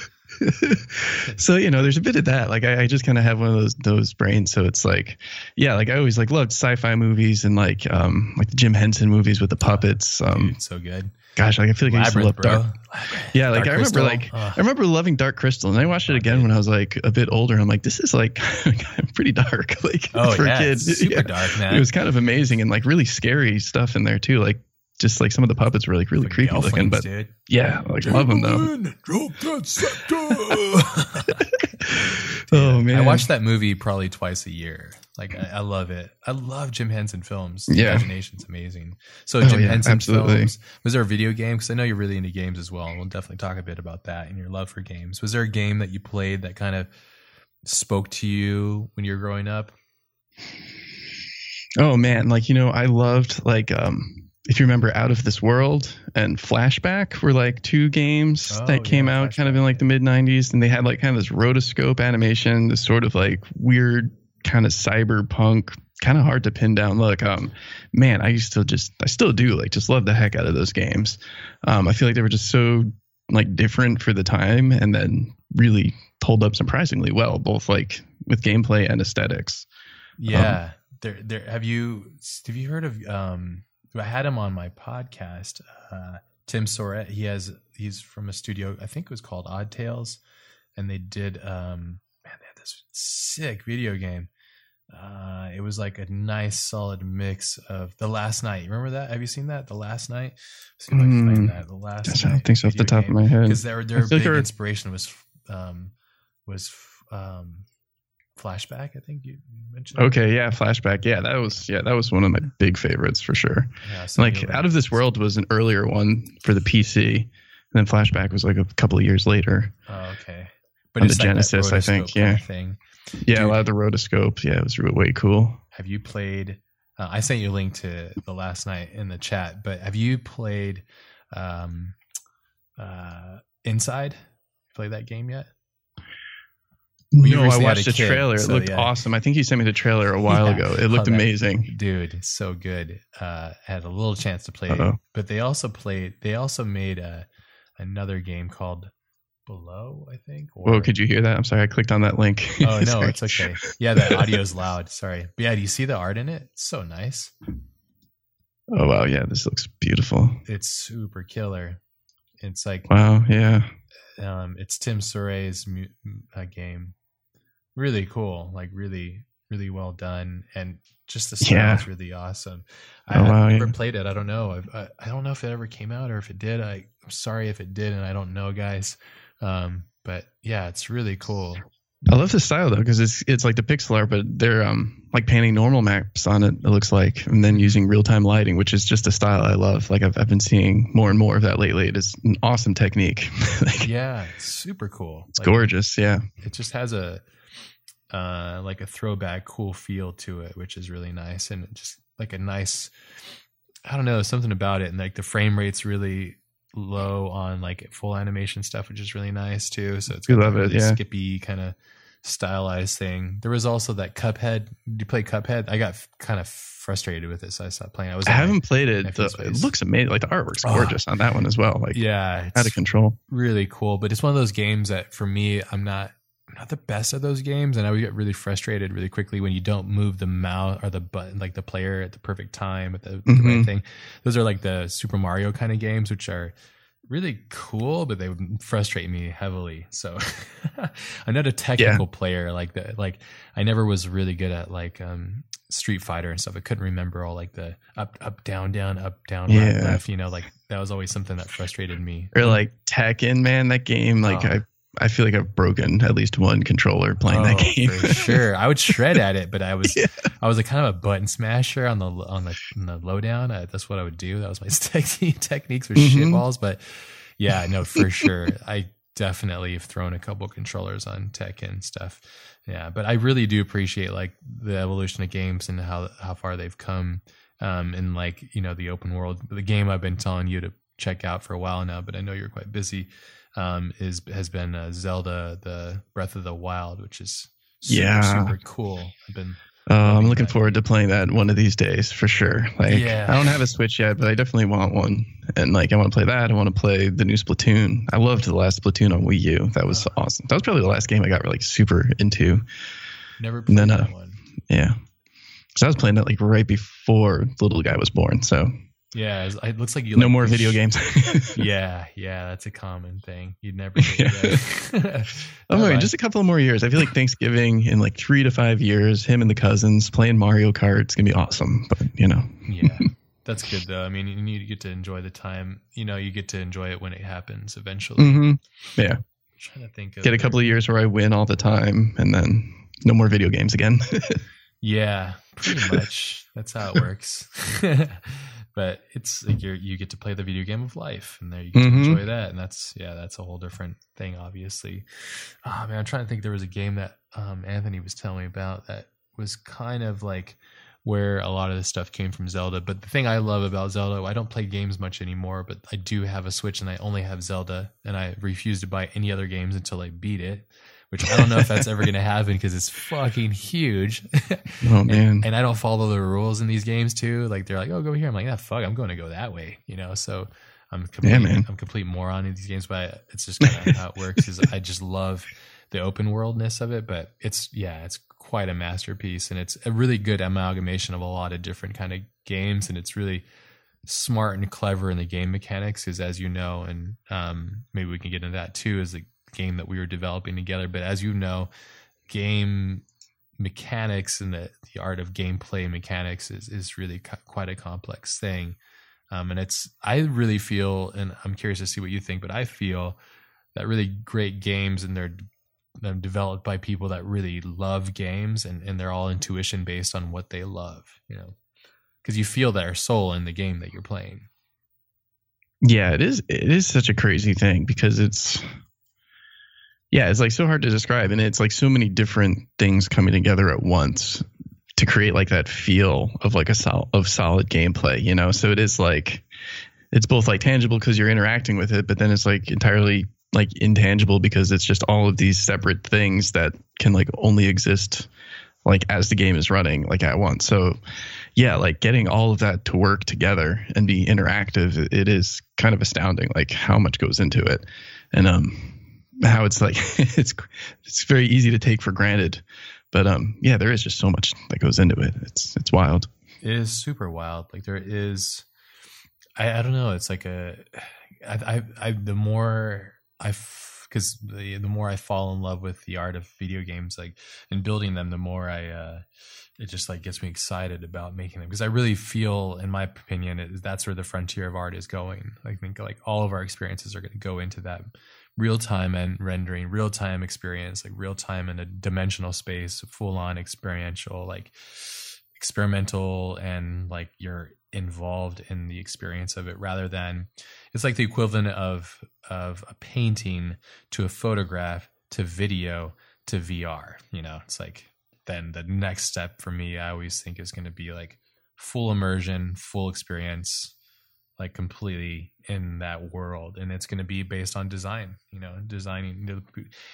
So, you know, there's a bit of that. Like, I, I just kind of have one of those those brains. So it's like, yeah, like I always like loved sci-fi movies and like um like the Jim Henson movies with the puppets. Um, Dude, so good. Gosh, like I feel like Labyrinth, I used to love Dark. Yeah, like Dark I remember, Crystal. like uh, I remember loving Dark Crystal, and I watched it again okay. when I was like a bit older. And I'm like, this is like pretty dark, like oh, for yeah, kids. It's super yeah. dark, man. It was kind of amazing and like really scary stuff in there too. Like just like some of the puppets were like really like creepy looking, but dude. yeah, like Drop love them though. In, drop that scepter. Oh man, I watch that movie probably twice a year. Like I, I love it. I love Jim Henson films. The yeah. imagination's amazing. So oh, Jim yeah, Henson absolutely. films. Was there a video game? Because I know you're really into games as well. We'll definitely talk a bit about that and your love for games. Was there a game that you played that kind of spoke to you when you were growing up? Oh man, like you know, I loved like um, if you remember, Out of This World and Flashback were like two games oh, that came yeah, out Flashback. kind of in like the mid nineties, and they had like kind of this rotoscope animation, this sort of like weird. Kind of cyberpunk, kind of hard to pin down look. Um, man, I used to just, I still do like just love the heck out of those games. Um, I feel like they were just so like different for the time, and then really hold up surprisingly well, both like with gameplay and aesthetics. Yeah, um, there, there. Have you have you heard of? Um, I had him on my podcast. Uh, Tim Soret. He has. He's from a studio. I think it was called Odd Tales, and they did. Um, man, they had this sick video game. Uh, it was like a nice solid mix of The Last Night. You remember that? Have you seen that? The Last Night. I like mm, that. The Last Night. I don't think so off the top game. of my head. Because their their big like inspiration was um, was um, Flashback. I think you mentioned. Okay, yeah, Flashback. Yeah, that was yeah that was one of my big favorites for sure. Yeah, so like Out of This World was an earlier one for the P C, and then Flashback was like a couple of years later. Oh, okay. But on it's the like Genesis, I think. Yeah. Kind of thing. Yeah, Dude, a lot of the rotoscope. Yeah, it was really, way cool. Have you played? Uh, I sent you a link to The Last Night in the chat, but have you played um, uh, Inside? Played that game yet? We no, I watched the trailer. It so, looked yeah. awesome. I think he sent me the trailer a while yeah. ago. It looked oh, amazing. Dude, so good. Uh, had a little chance to play Uh-oh. it. But they also played, they also made a, another game called Below, I think. Or, Whoa, could you hear that? I'm sorry, I clicked on that link. Oh, no, it's okay. Yeah, that audio's loud. Sorry. But yeah, do you see the art in it? It's so nice. Oh, wow. Yeah, this looks beautiful. It's super killer. It's like... Wow, yeah. Um, it's Tim Soret's uh, game. Really cool. Like, really, really well done. And just the sound yeah. is really awesome. I, oh, wow, I've never yeah. played it. I don't know. I, I, I don't know if it ever came out or if it did. I, I'm sorry if it did, and I don't know, guys. Um, but yeah, it's really cool. I love the style though, because it's it's like the pixel art, but they're um like painting normal maps on it. It looks like, and then using real time lighting, which is just a style I love. Like I've I've been seeing more and more of that lately. It is an awesome technique. Like, yeah, it's super cool. It's like, gorgeous. Yeah, it just has a uh like a throwback cool feel to it, which is really nice, and just like a nice, I don't know, something about it, and like the frame rate's really low on like full animation stuff, which is really nice too. So it's got a really it, yeah. skippy kind of stylized thing. There was also that Cuphead. Did you play Cuphead? I got f- kind of frustrated with it, so I stopped playing. I was I haven't my, played it. The, it looks amazing. Like the artwork's oh. gorgeous on that one as well. Like yeah, it's out of control. Really cool. But it's one of those games that for me, I'm not I'm not the best at those games, and I would get really frustrated really quickly when you don't move the mouse or the button, like the player at the perfect time at the, mm-hmm. the right thing. Those are like the Super Mario kind of games, which are really cool, but they would frustrate me heavily. So I'm not a technical yeah. player like that. Like I never was really good at like um, Street Fighter and stuff. I couldn't remember all like the up, up, down, down, up, down, yeah. right, left. You know, like that was always something that frustrated me. Or like Tekken, man, that game. Like oh. I. I feel like I've broken at least one controller playing oh, that game. For sure. I would shred at it, but I was yeah. I was a kind of a button smasher on the on the, on the lowdown. I, that's what I would do. That was my technique. Techniques were mm-hmm. shit balls, but yeah, no, for sure. I definitely have thrown a couple controllers on Tekken stuff. Yeah, but I really do appreciate like the evolution of games and how how far they've come um in like, you know, the open world. The game I've been telling you to check out for a while now, but I know you're quite busy. Um, is has been uh, Zelda: The Breath of the Wild, which is super, yeah. super cool. I've been Uh, I'm looking forward to playing that one of these days for sure. Like, yeah. I don't have a Switch yet, but I definitely want one. And like, I want to play that. I want to play the new Splatoon. I loved the last Splatoon on Wii U. That was oh. awesome. That was probably the last game I got like super into. Never played then, uh, that one. Yeah. So I was playing that like right before the little guy was born. So yeah, it looks like you no like, more video games. yeah, yeah, that's a common thing. You'd never. Yeah. That. oh, wait, just a couple more years. I feel like Thanksgiving in like three to five years, him and the cousins playing Mario Kart. It's gonna be awesome. But you know. yeah, that's good though. I mean, you need to get to enjoy the time. You know, you get to enjoy it when it happens eventually. Mm-hmm. Yeah. I'm trying to think. Of get a couple there. of years where I win all the time, and then no more video games again. yeah, pretty much. That's how it works. But it's like you you get to play the video game of life, and there you get mm-hmm. to enjoy that, and that's yeah, that's a whole different thing, obviously. Oh man, I'm trying to think. There was a game that um, Anthony was telling me about that was kind of like where a lot of this stuff came from Zelda. But the thing I love about Zelda, I don't play games much anymore, but I do have a Switch, and I only have Zelda, and I refuse to buy any other games until I beat it. Which I don't know if that's ever going to happen because it's fucking huge. Oh, man. And, and I don't follow the rules in these games, too. Like, they're like, oh, go here. I'm like, ah, fuck, I'm going to go that way, you know? So I'm complete, yeah, man. I'm complete moron in these games, but I, it's just kind of how it works. Is I just love the open worldness of it, but it's, yeah, it's quite a masterpiece. And it's a really good amalgamation of a lot of different kind of games. And it's really smart and clever in the game mechanics is, as you know, and um, maybe we can get into that, too, is the game that we were developing together, but as you know, game mechanics and the, the art of gameplay mechanics is, is really cu- quite a complex thing. Um, and it's, I really feel, and I'm curious to see what you think, but I feel that really great games and they're, they're developed by people that really love games and, and they're all intuition based on what they love, you know, because you feel their soul in the game that you're playing. Yeah, it is. It is such a crazy thing because it's, yeah, it's like so hard to describe, and it's like so many different things coming together at once to create like that feel of like a sol- of solid gameplay, you know? So it is like, it's both like tangible because you're interacting with it, but then it's like entirely like intangible because it's just all of these separate things that can like only exist like as the game is running like at once. So yeah, like getting all of that to work together and be interactive, it is kind of astounding like how much goes into it. And, um, how it's like it's it's very easy to take for granted, but um yeah, there is just so much that goes into it. It's it's wild. It is super wild. Like there is, I, I don't know. It's like a I I, I the more I because the, the more I fall in love with the art of video games, like and building them, the more I uh it just like gets me excited about making them because I really feel, in my opinion, it, that's where the frontier of art is going. I think like all of our experiences are going to go into that. Real-time and rendering, real-time experience, like real-time in a dimensional space, full-on experiential, like experimental, and like you're involved in the experience of it rather than it's like the equivalent of of a painting to a photograph to video to V R. You know, it's like then the next step for me, I always think is going to be like full immersion, full experience, like completely in that world. And it's going to be based on design, you know, designing,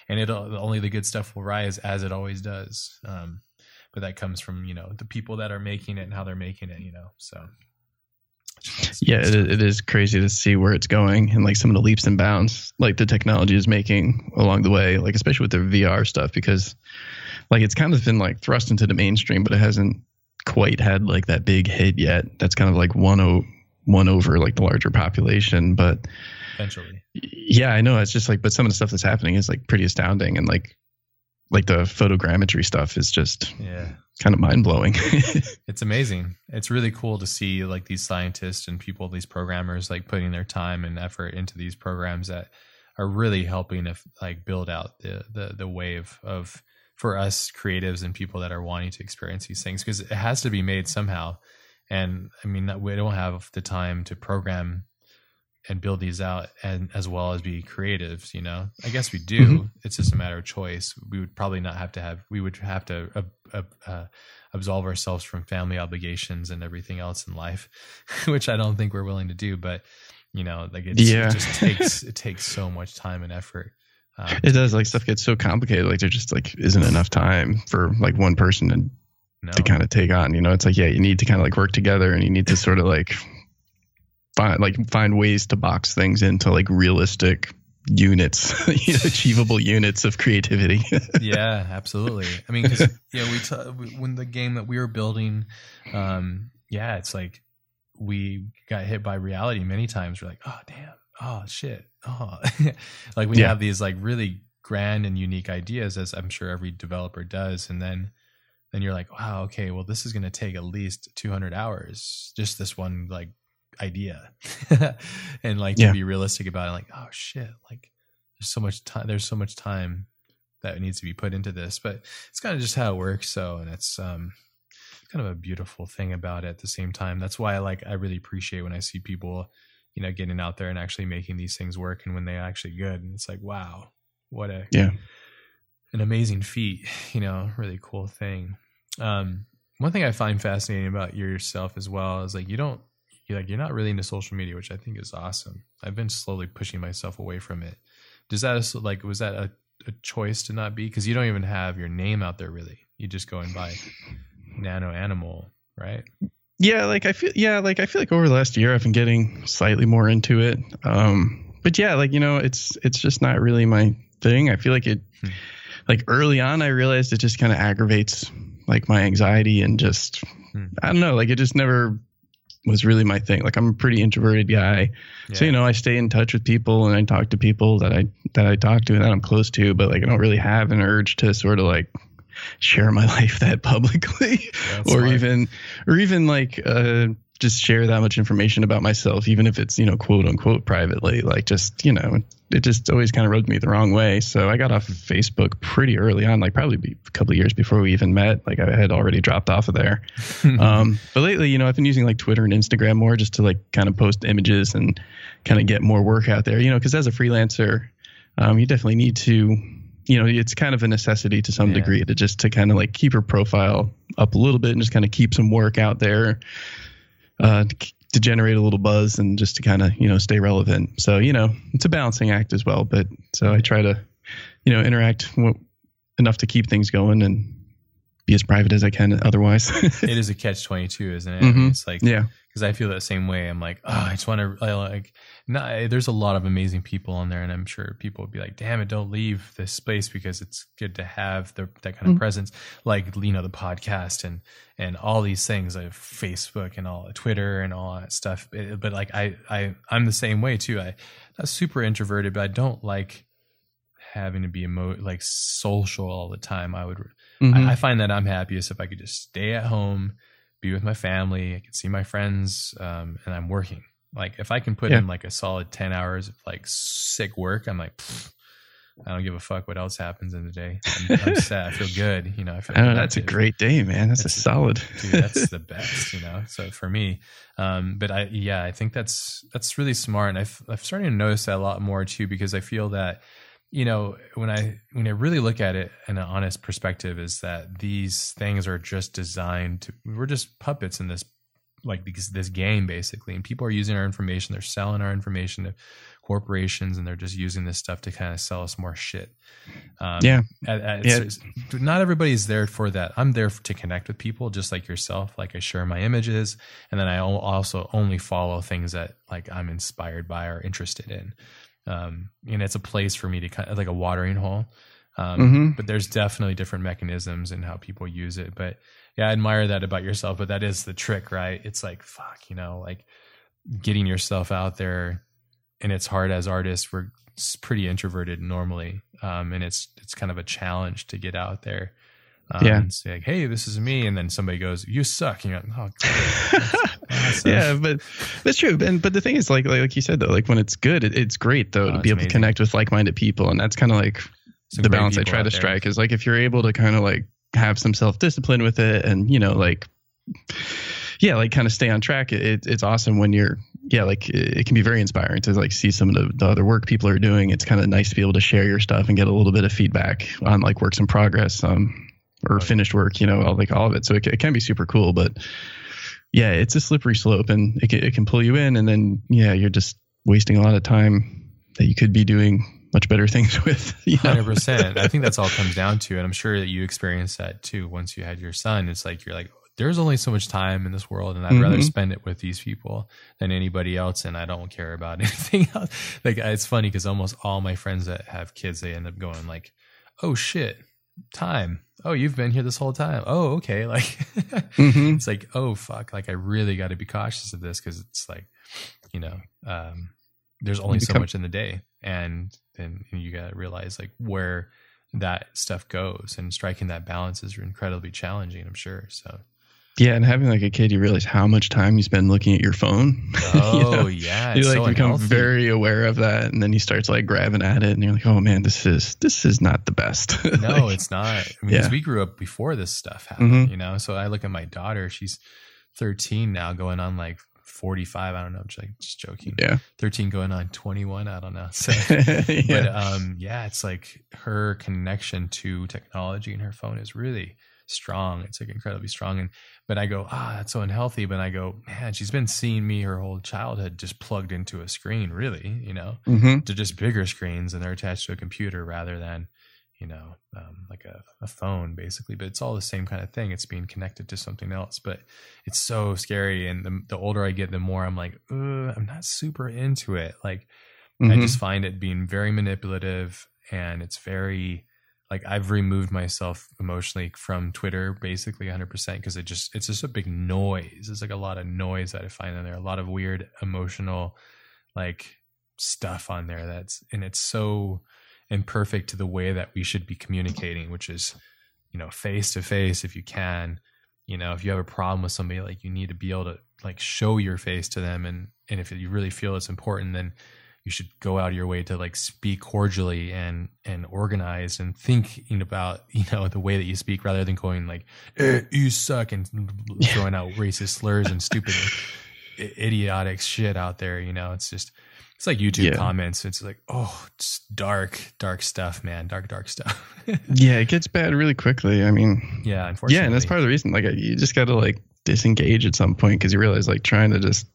and it'll only the good stuff will rise as it always does. Um, but that comes from, you know, the people that are making it and how they're making it, you know? So yeah, it, it is crazy to see where it's going and like some of the leaps and bounds, like the technology is making along the way, like, especially with the V R stuff, because like, it's kind of been like thrust into the mainstream, but it hasn't quite had like that big hit yet. That's kind of like one oh, one over like the larger population, but eventually, yeah, I know it's just like, but some of the stuff that's happening is like pretty astounding. And like, like the photogrammetry stuff is just yeah, kind of mind blowing. It's amazing. It's really cool to see like these scientists and people, these programmers, like putting their time and effort into these programs that are really helping to like build out the, the, the wave of, for us creatives and people that are wanting to experience these things, because it has to be made somehow. And I mean, we don't have the time to program and build these out and as well as be creatives, you know, I guess we do. Mm-hmm. It's just a matter of choice. We would probably not have to have, we would have to uh, uh, uh, absolve ourselves from family obligations and everything else in life, which I don't think we're willing to do, but you know, like it's, yeah. it just takes, it takes so much time and effort. Um, it does, like stuff gets so complicated. Like there just like, isn't enough time for like one person to no. to kind of take on, you know, it's like, yeah, you need to kind of like work together and you need to sort of like find, like find ways to box things into like realistic units, you know, achievable units of creativity. Yeah, absolutely. I mean, cause yeah, we, t- when the game that we were building, um, yeah, it's like we got hit by reality many times. We're like, oh damn, oh shit. Oh, like we yeah. have these like really grand and unique ideas, as I'm sure every developer does. And then, then you're like, wow, okay, well this is going to take at least two hundred hours, just this one like idea. And like, yeah. to be realistic about it, like, oh shit, like there's so much time, there's so much time that needs to be put into this, but it's kind of just how it works. So, and it's, um, kind of a beautiful thing about it at the same time. That's why I like, I really appreciate when I see people, you know, getting out there and actually making these things work. And when they are actually good, and it's like, wow, what a, yeah, an amazing feat, you know, really cool thing. Um, one thing I find fascinating about yourself as well is like, you don't, you're like, you're not really into social media, which I think is awesome. I've been slowly pushing myself away from it. Does that like, was that a, a choice to not be? Cause you don't even have your name out there really. You just go and buy Nano Animal, right? Yeah, like I feel yeah, like I feel like over the last year I've been getting slightly more into it. Um but yeah, like you know, it's it's just not really my thing. I feel like it hmm. like early on I realized it just kind of aggravates like my anxiety and just hmm. I don't know, like it just never was really my thing. Like I'm a pretty introverted guy. Yeah. So you know, I stay in touch with people and I talk to people that I that I talk to and that I'm close to, but like I don't really have an urge to sort of like share my life that publicly yeah, or hard. even or even like uh just share that much information about myself, even if it's, you know, quote unquote privately. Like just, you know, it just always kind of rubbed me the wrong way. So I got off of Facebook pretty early on, like probably a couple of years before we even met. Like I had already dropped off of there. um but lately, you know, I've been using like Twitter and Instagram more just to like kind of post images and kind of get more work out there, you know, because as a freelancer, um you definitely need to, you know, it's kind of a necessity to some yeah. degree to just to kind of like keep your profile up a little bit and just kind of keep some work out there, uh, to, to generate a little buzz and just to kind of, you know, stay relevant. So, you know, it's a balancing act as well. But so I try to, you know, interact w- enough to keep things going and be as private as I can. Otherwise, it is a catch twenty-two, isn't it? Mm-hmm. It's like, yeah, because I feel that same way. I'm like, oh, I just want to like, no, there's a lot of amazing people on there, and I'm sure people would be like, damn it, don't leave this space because it's good to have the, that kind mm-hmm. of presence. Like, you know, the podcast and, and all these things like Facebook and all Twitter and all that stuff. It, but like, I, I, I'm the same way too. I, I'm super introverted, but I don't like having to be emo- like social all the time. I would, mm-hmm. I, I find that I'm happiest if I could just stay at home, be with my family, I can see my friends, um, and I'm working. Like if I can put yeah. in like a solid ten hours of like sick work, I'm like, pfft, I don't give a fuck what else happens in the day. I'm, I'm sad. I feel good. You know, I feel oh, good. That's a great day, man. That's, that's a solid. Dude, that's the best, you know? So for me, um, but I, yeah, I think that's, that's really smart. And I've, I've started to notice that a lot more too, because I feel that, you know, when I, when I really look at it in an honest perspective is that these things are just designed to, we're just puppets in this like because this game basically, and people are using our information. They're selling our information to corporations, and they're just using this stuff to kind of sell us more shit. Um, yeah. At, at, yeah. It's, it's, not everybody's there for that. I'm there to connect with people just like yourself. Like I share my images, and then I also only follow things that like I'm inspired by or interested in. Um, and it's a place for me to kind of like a watering hole. Um, mm-hmm. But there's definitely different mechanisms in how people use it. But yeah, I admire that about yourself, but that is the trick, right? It's like, fuck, you know, like getting yourself out there, and it's hard as artists. We're pretty introverted normally. Um, and it's, it's kind of a challenge to get out there. Um, yeah. And say like, hey, this is me. And then somebody goes, you suck. And you're like, oh, God, awesome. Yeah, but that's true. And, but the thing is like, like, like you said though, like when it's good, it, it's great though, oh, to be able amazing. to connect with like-minded people. And that's kind of like the balance I try to strike is like, if you're able to kind of like have some self-discipline with it and, you know, like, yeah, like kind of stay on track. It, it's awesome when you're, yeah, like it, it can be very inspiring to like see some of the, the other work people are doing. It's kind of nice to be able to share your stuff and get a little bit of feedback on like works in progress, um, or okay. finished work, you know, all, like all of it. So it, it can be super cool, but yeah, it's a slippery slope, and it can, it can pull you in, and then, yeah, you're just wasting a lot of time that you could be doing much better things with. You know? one hundred percent. I think that's all it comes down to. And I'm sure that you experienced that too. Once you had your son, it's like, you're like, there's only so much time in this world, and I'd mm-hmm. rather spend it with these people than anybody else. And I don't care about anything else. Like, it's funny because almost all my friends that have kids, they end up going like, oh shit, time. Oh, you've been here this whole time. Oh, okay. Like, mm-hmm. it's like, oh fuck. Like, I really got to be cautious of this. Cause it's like, you know, um, there's only so much in the day, and then you got to realize like where that stuff goes, and striking that balance is incredibly challenging, I'm sure. So, yeah, and having like a kid, you realize how much time you spend looking at your phone. Oh, you know? Yeah, you like so become unhealthy. Very aware of that, and then you start to like grabbing at it, and you're like, "Oh man, this is this is not the best." No, like, it's not. I mean, yeah. 'cause we grew up before this stuff happened, mm-hmm. you know. So I look at my daughter; she's thirteen now, going on like forty-five. I don't know. I'm just, like, just joking. Yeah, thirteen going on twenty-one. I don't know. So, yeah. But um, yeah, it's like her connection to technology and her phone is really strong. It's like incredibly strong. And but I go, ah, that's so unhealthy. But I go, man, she's been seeing me her whole childhood just plugged into a screen, really, you know, mm-hmm. to just bigger screens, and they're attached to a computer rather than, you know, um, like a, a phone basically. But it's all the same kind of thing. It's being connected to something else, but it's so scary. And the, the older I get, the more I'm like, I'm not super into it. Like, mm-hmm. I just find it being very manipulative, and it's very, like, I've removed myself emotionally from Twitter basically one hundred percent because it just it's just a big noise. It's like a lot of noise that I find on there, a lot of weird emotional like stuff on there. That's and it's so imperfect to the way that we should be communicating, which is, you know, face to face if you can. You know, if you have a problem with somebody, like, you need to be able to like show your face to them, and and if you really feel it's important, then you should go out of your way to like speak cordially and, and organized and thinking about, you know, the way that you speak rather than going like, eh, you suck, and throwing out racist slurs and stupid idiotic shit out there. You know, it's just, it's like YouTube yeah. comments. It's like, oh, it's dark, dark stuff, man. Dark, dark stuff. Yeah. It gets bad really quickly. I mean, yeah, unfortunately. Yeah. And that's part of the reason, like, you just got to like disengage at some point, 'cause you realize like trying to just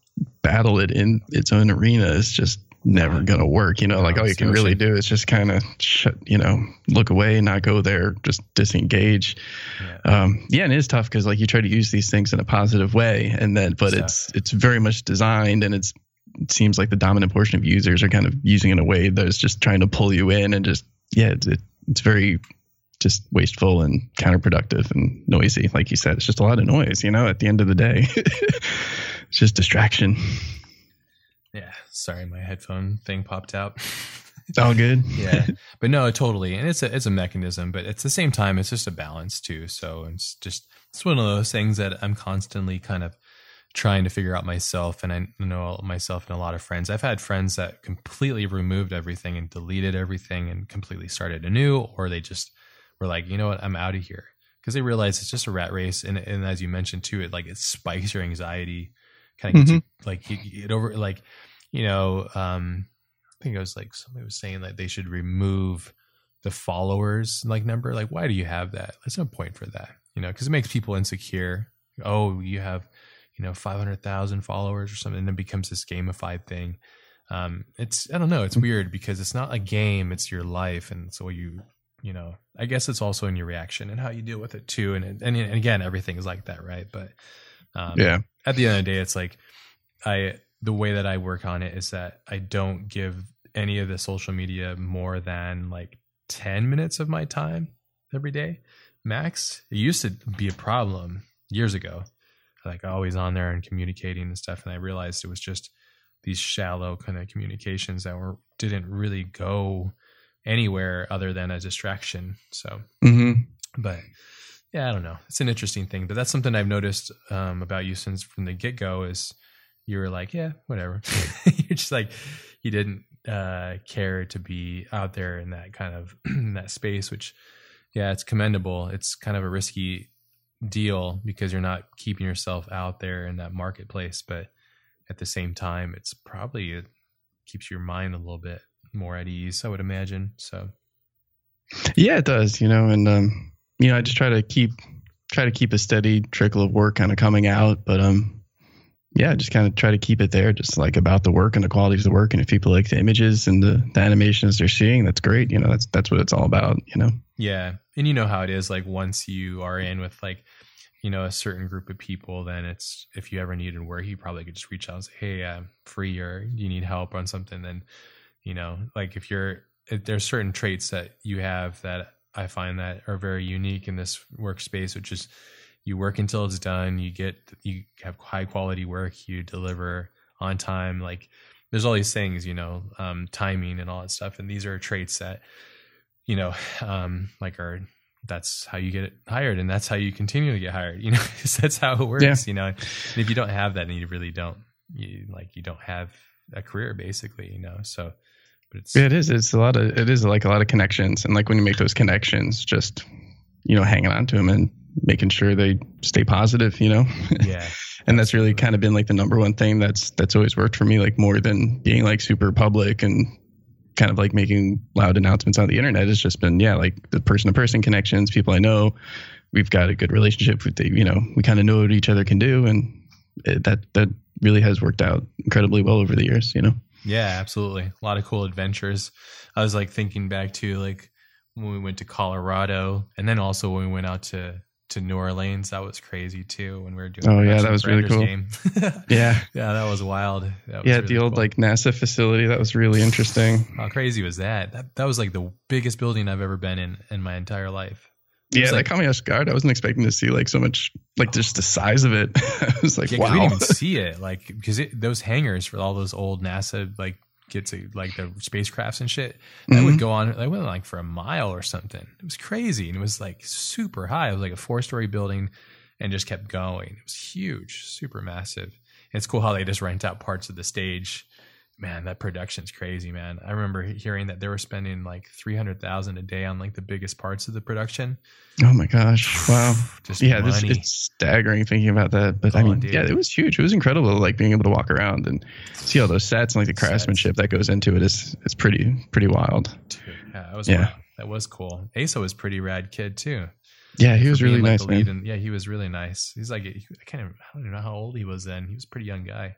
battle it in its own arena is just never gonna work, you know. No, like all you can really do is just kind of shut, you know, look away, not go there, just disengage. Yeah, um, yeah and it's tough because like you try to use these things in a positive way, and then but stuff. it's it's very much designed, and it's it seems like the dominant portion of users are kind of using it in a way that is just trying to pull you in, and just yeah, it's it, it's very just wasteful and counterproductive and noisy. Like you said, it's just a lot of noise, you know. At the end of the day, it's just distraction. Yeah, sorry, my headphone thing popped out. It's all good. Yeah, but no, totally. And it's a it's a mechanism, but at the same time, it's just a balance too. So it's just it's one of those things that I'm constantly kind of trying to figure out myself. And I know myself and a lot of friends. I've had friends that completely removed everything and deleted everything and completely started anew, or they just were like, you know what, I'm out of here, because they realize it's just a rat race. And and as you mentioned too, it like it spikes your anxiety. Kind of mm-hmm. gets, like it, it over like, you know, um, I think it was like somebody was saying that they should remove the followers like number. Like, why do you have that? There's no point for that, you know, because it makes people insecure. Oh, you have, you know, five hundred thousand followers or something, and it becomes this gamified thing. Um, it's I don't know. It's weird because it's not a game. It's your life. And so you, you know, I guess it's also in your reaction and how you deal with it too. And, and, and again, everything is like that. Right. But um, yeah. At the end of the day, it's like I the way that I work on it is that I don't give any of the social media more than like ten minutes of my time every day max. It used to be a problem years ago, like always on there and communicating and stuff. And I realized it was just these shallow kind of communications that were didn't really go anywhere other than a distraction. So, mm-hmm. but. Yeah, I don't know. It's an interesting thing, but that's something I've noticed um, about you since from the get-go is you were like, yeah, whatever. You're just like, you didn't uh, care to be out there in that kind of in that space, which, yeah, it's commendable. It's kind of a risky deal because you're not keeping yourself out there in that marketplace. But at the same time, it's probably it keeps your mind a little bit more at ease, I would imagine. So, yeah, it does, you know, and, um, you know, I just try to keep try to keep a steady trickle of work kind of coming out, but um, yeah, just kind of try to keep it there, just like about the work and the quality of the work. And if people like the images and the, the animations they're seeing, that's great. You know, that's, that's what it's all about, you know? Yeah. And you know how it is, like once you are in with like, you know, a certain group of people, then it's, if you ever needed work, you probably could just reach out and say, hey, I'm free, or do you need help on something? Then, you know, like if you're, if there's certain traits that you have that I find that are very unique in this workspace, which is, you work until it's done, you get, you have high quality work, you deliver on time. Like there's all these things, you know, um, timing and all that stuff. And these are traits that, you know, um, like are, that's how you get hired, and that's how you continue to get hired. You know, that's how it works, yeah. You know, and if you don't have that, then you really don't, you like, you don't have a career basically, you know? So, but it's, yeah, it is, it's a lot of, it is like a lot of connections. And like when you make those connections, just, you know, hanging on to them and making sure they stay positive, you know? Yeah. And that's really kind of been like the number one thing that's, that's always worked for me, like more than being like super public and kind of like making loud announcements on the internet. It's just been, yeah, like the person to person connections, people I know, we've got a good relationship with, the, you know, we kind of know what each other can do. And it, that, that really has worked out incredibly well over the years, you know? Yeah, absolutely. A lot of cool adventures. I was like thinking back to like when we went to Colorado, and then also when we went out to, to New Orleans. That was crazy too when we were doing oh yeah that was really cool game. yeah yeah that was wild that was yeah really the old cool. Like NASA facility, that was really interesting. How crazy was that? that that was like the biggest building I've ever been in in my entire life. It yeah that like, caught me off guard. I wasn't expecting to see like so much, like just the size of it. I was like, yeah, wow, we didn't even see it, like because those hangars for all those old NASA like get to like the spacecrafts and shit that mm-hmm. would go on. They went like for a mile or something. It was crazy. And it was like super high. It was like a four story building and just kept going. It was huge, super massive. And it's cool how they just rent out parts of the stage. Man, that production's crazy, man. I remember hearing that they were spending like three hundred thousand dollars a day on like the biggest parts of the production. Oh my gosh. Wow. Just yeah, this, it's staggering thinking about that. But oh, I mean, dude. Yeah, it was huge. It was incredible. Like being able to walk around and see all those sets and like the craftsmanship sets that goes into it is, it's pretty, pretty wild. Dude, yeah, that was, yeah. Wild. That was cool. Asa was a pretty rad kid too. Yeah, he was really like nice, man. And, yeah, he was really nice. He's like, I can't even, I don't even know how old he was then. He was a pretty young guy.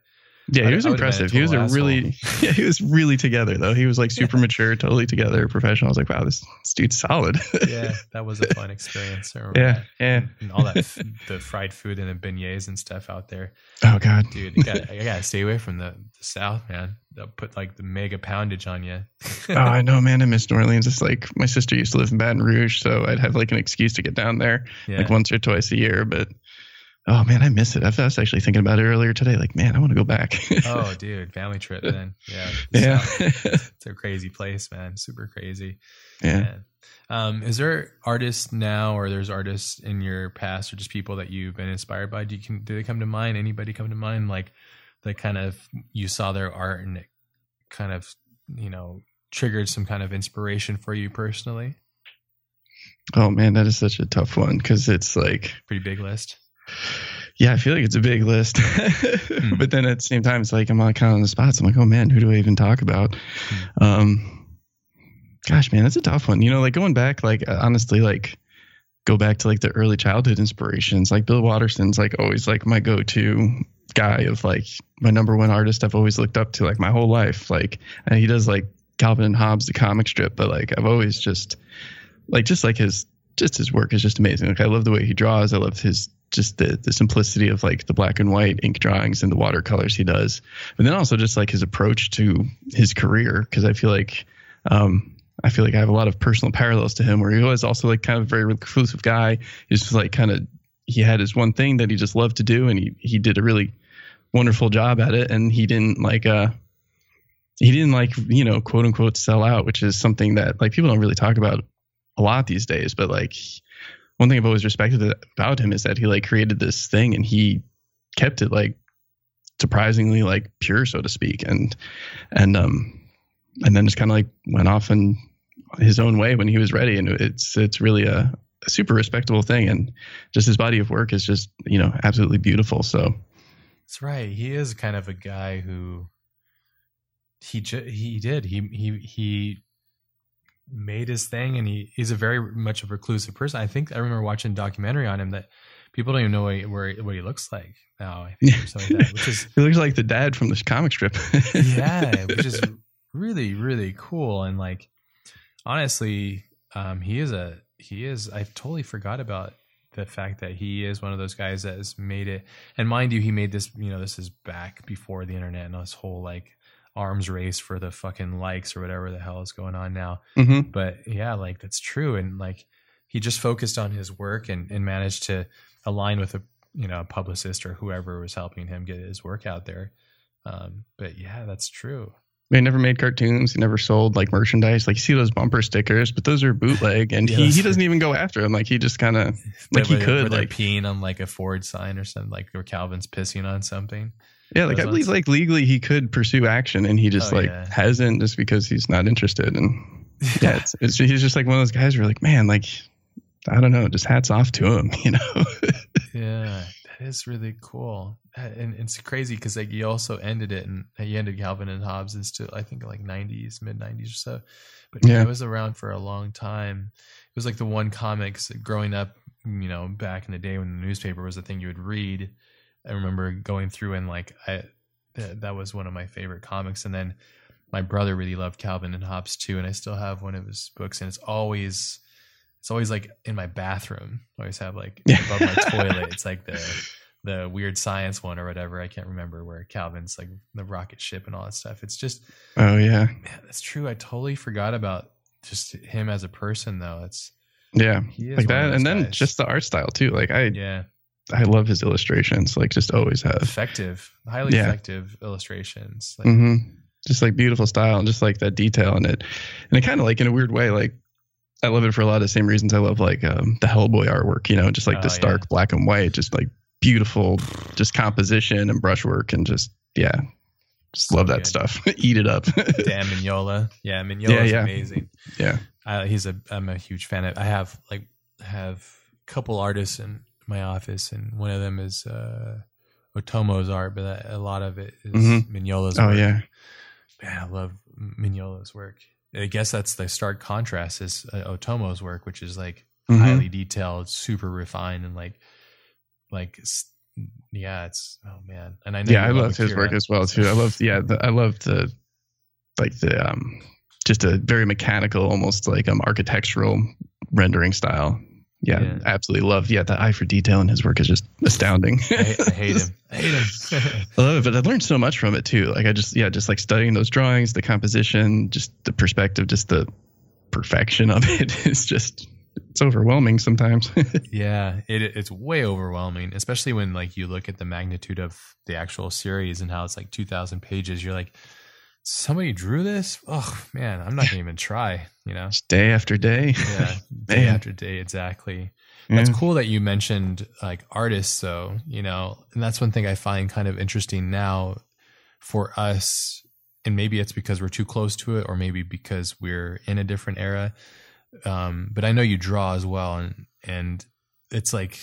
Yeah, he was impressive. He was a really, yeah, he was really together though. He was like super mature, totally together, professional. I was like, wow, this, this dude's solid. Yeah, that was a fun experience. I yeah, that. yeah. And all that, f- the fried food and the beignets and stuff out there. Oh God, dude, you gotta, I gotta stay away from the, the South, man. They'll put like the mega poundage on you. Oh, I know, man. I miss New Orleans. It's like my sister used to live in Baton Rouge, so I'd have like an excuse to get down there, yeah. like once or twice a year, but. Oh, man, I miss it. I was actually thinking about it earlier today. Like, man, I want to go back. Oh, dude, family trip then. Yeah. Yeah. It's a crazy place, man. Super crazy. Yeah. Man. Um, is there artists now or there's artists in your past or just people that you've been inspired by? Do you can, do they come to mind? Anybody come to mind? Like that kind of, you saw their art and it kind of, you know, triggered some kind of inspiration for you personally? Oh, man, that is such a tough one because it's like. Pretty big list. Yeah, I feel like it's a big list. mm. But then at the same time, it's like I'm all kind of on the spots. I'm like, oh, man, who do I even talk about? Mm. Um, gosh, man, that's a tough one. You know, like going back, like honestly, like go back to like the early childhood inspirations. Like Bill Watterson's like always like my go-to guy of like my number one artist I've always looked up to like my whole life. Like and he does like Calvin and Hobbes, the comic strip. But like I've always just like just like his just his work is just amazing. Like I love the way he draws. I love his just the, the simplicity of like the black and white ink drawings and the watercolors he does, but then also just like his approach to his career. Cause I feel like, um, I feel like I have a lot of personal parallels to him where he was also like kind of a very reclusive guy. He was like kind of, he had his one thing that he just loved to do. And he, he did a really wonderful job at it. And he didn't like, uh, he didn't like, you know, quote unquote sell out, which is something that like people don't really talk about a lot these days, but like, one thing I've always respected about him is that he like created this thing and he kept it like surprisingly like pure, so to speak. And, and, um, and then just kind of like went off in his own way when he was ready. And it's, it's really a, a super respectable thing. And just his body of work is just, you know, absolutely beautiful. So. That's right. He is kind of a guy who he, ju- he did, he, he, he, made his thing and he is a very much a reclusive person. I think I remember watching a documentary on him that people don't even know what he, where, what he looks like now. I think, or something like that, which is, he looks like the dad from this comic strip. Yeah, which is really, really cool. And like, honestly, um, he is a, he is, I totally forgot about the fact that he is one of those guys that has made it. And mind you, he made this, you know, this is back before the internet and this whole like arms race for the fucking likes or whatever the hell is going on now. Mm-hmm. But yeah, like that's true. And like, he just focused on his work and, and managed to align with a, you know, a publicist or whoever was helping him get his work out there. Um, but yeah, that's true. He never made cartoons. He never sold like merchandise. Like you see those bumper stickers, but those are bootleg, and yeah, he, he doesn't even go after them. Like he just kind of like he could like peeing on like a Ford sign or something, like or Calvin's pissing on something. Yeah, like those I believe ones. Like legally he could pursue action, and he just oh, like yeah. hasn't just because he's not interested. And yeah, it's, it's, he's just like one of those guys where like, man, like I don't know, just hats off to him, you know? Yeah. It's really cool, and it's crazy because like he also ended it, and he ended Calvin and Hobbes is still I think like nineties, mid nineties or so, but yeah, it was around for a long time. It was like the one comics growing up, you know, back in the day when the newspaper was the thing you would read. I remember going through and like I that was one of my favorite comics, and then my brother really loved Calvin and Hobbes too, and I still have one of his books, and it's always. It's always like in my bathroom. I always have like above my toilet. It's like the the weird science one or whatever. I can't remember where Calvin's like the rocket ship and all that stuff. It's just oh yeah, man, that's true. I totally forgot about just him as a person though. It's yeah, like that, and guys. Then just the art style too. Like I yeah, I love his illustrations. Like just always have effective, highly yeah. effective illustrations. Like, mm-hmm. Just like beautiful style and just like that detail in it, and it kind of like in a weird way like. I love it for a lot of the same reasons I love like um, the Hellboy artwork, you know, just like oh, this yeah. dark black and white, just like beautiful, just composition and brushwork and just, yeah, just so love good. That stuff. Eat it up. Damn Mignola. Yeah. Mignola's yeah, yeah. amazing. Yeah. Uh, he's a, I'm a huge fan of, I have like, have a couple artists in my office and one of them is uh, Otomo's art, but a lot of it is mm-hmm. Mignola's oh, work. Oh yeah. Man, I love Mignola's work. I guess that's the stark contrast is uh, Otomo's work, which is like mm-hmm. highly detailed, super refined, and like, like, yeah, it's oh man, and I know yeah, I love his work as well too. I love yeah, the, I love the like the um, just a very mechanical, almost like um architectural rendering style. Yeah, yeah. Absolutely love. Yeah, the eye for detail in his work is just astounding. I, I hate him. I hate him. I love it, but I learned so much from it too. Like I just, yeah, just like studying those drawings, the composition, just the perspective, just the perfection of it is just, it's overwhelming sometimes. Yeah, it it's way overwhelming, especially when like you look at the magnitude of the actual series and how it's like two thousand pages. You're like, somebody drew this? Oh man, I'm not gonna even try, you know. Just day after day. Yeah. Day after day, exactly. Yeah. That's cool that you mentioned like artists though, you know, and that's one thing I find kind of interesting now for us, and maybe it's because we're too close to it or maybe because we're in a different era. Um, but I know you draw as well, and and it's like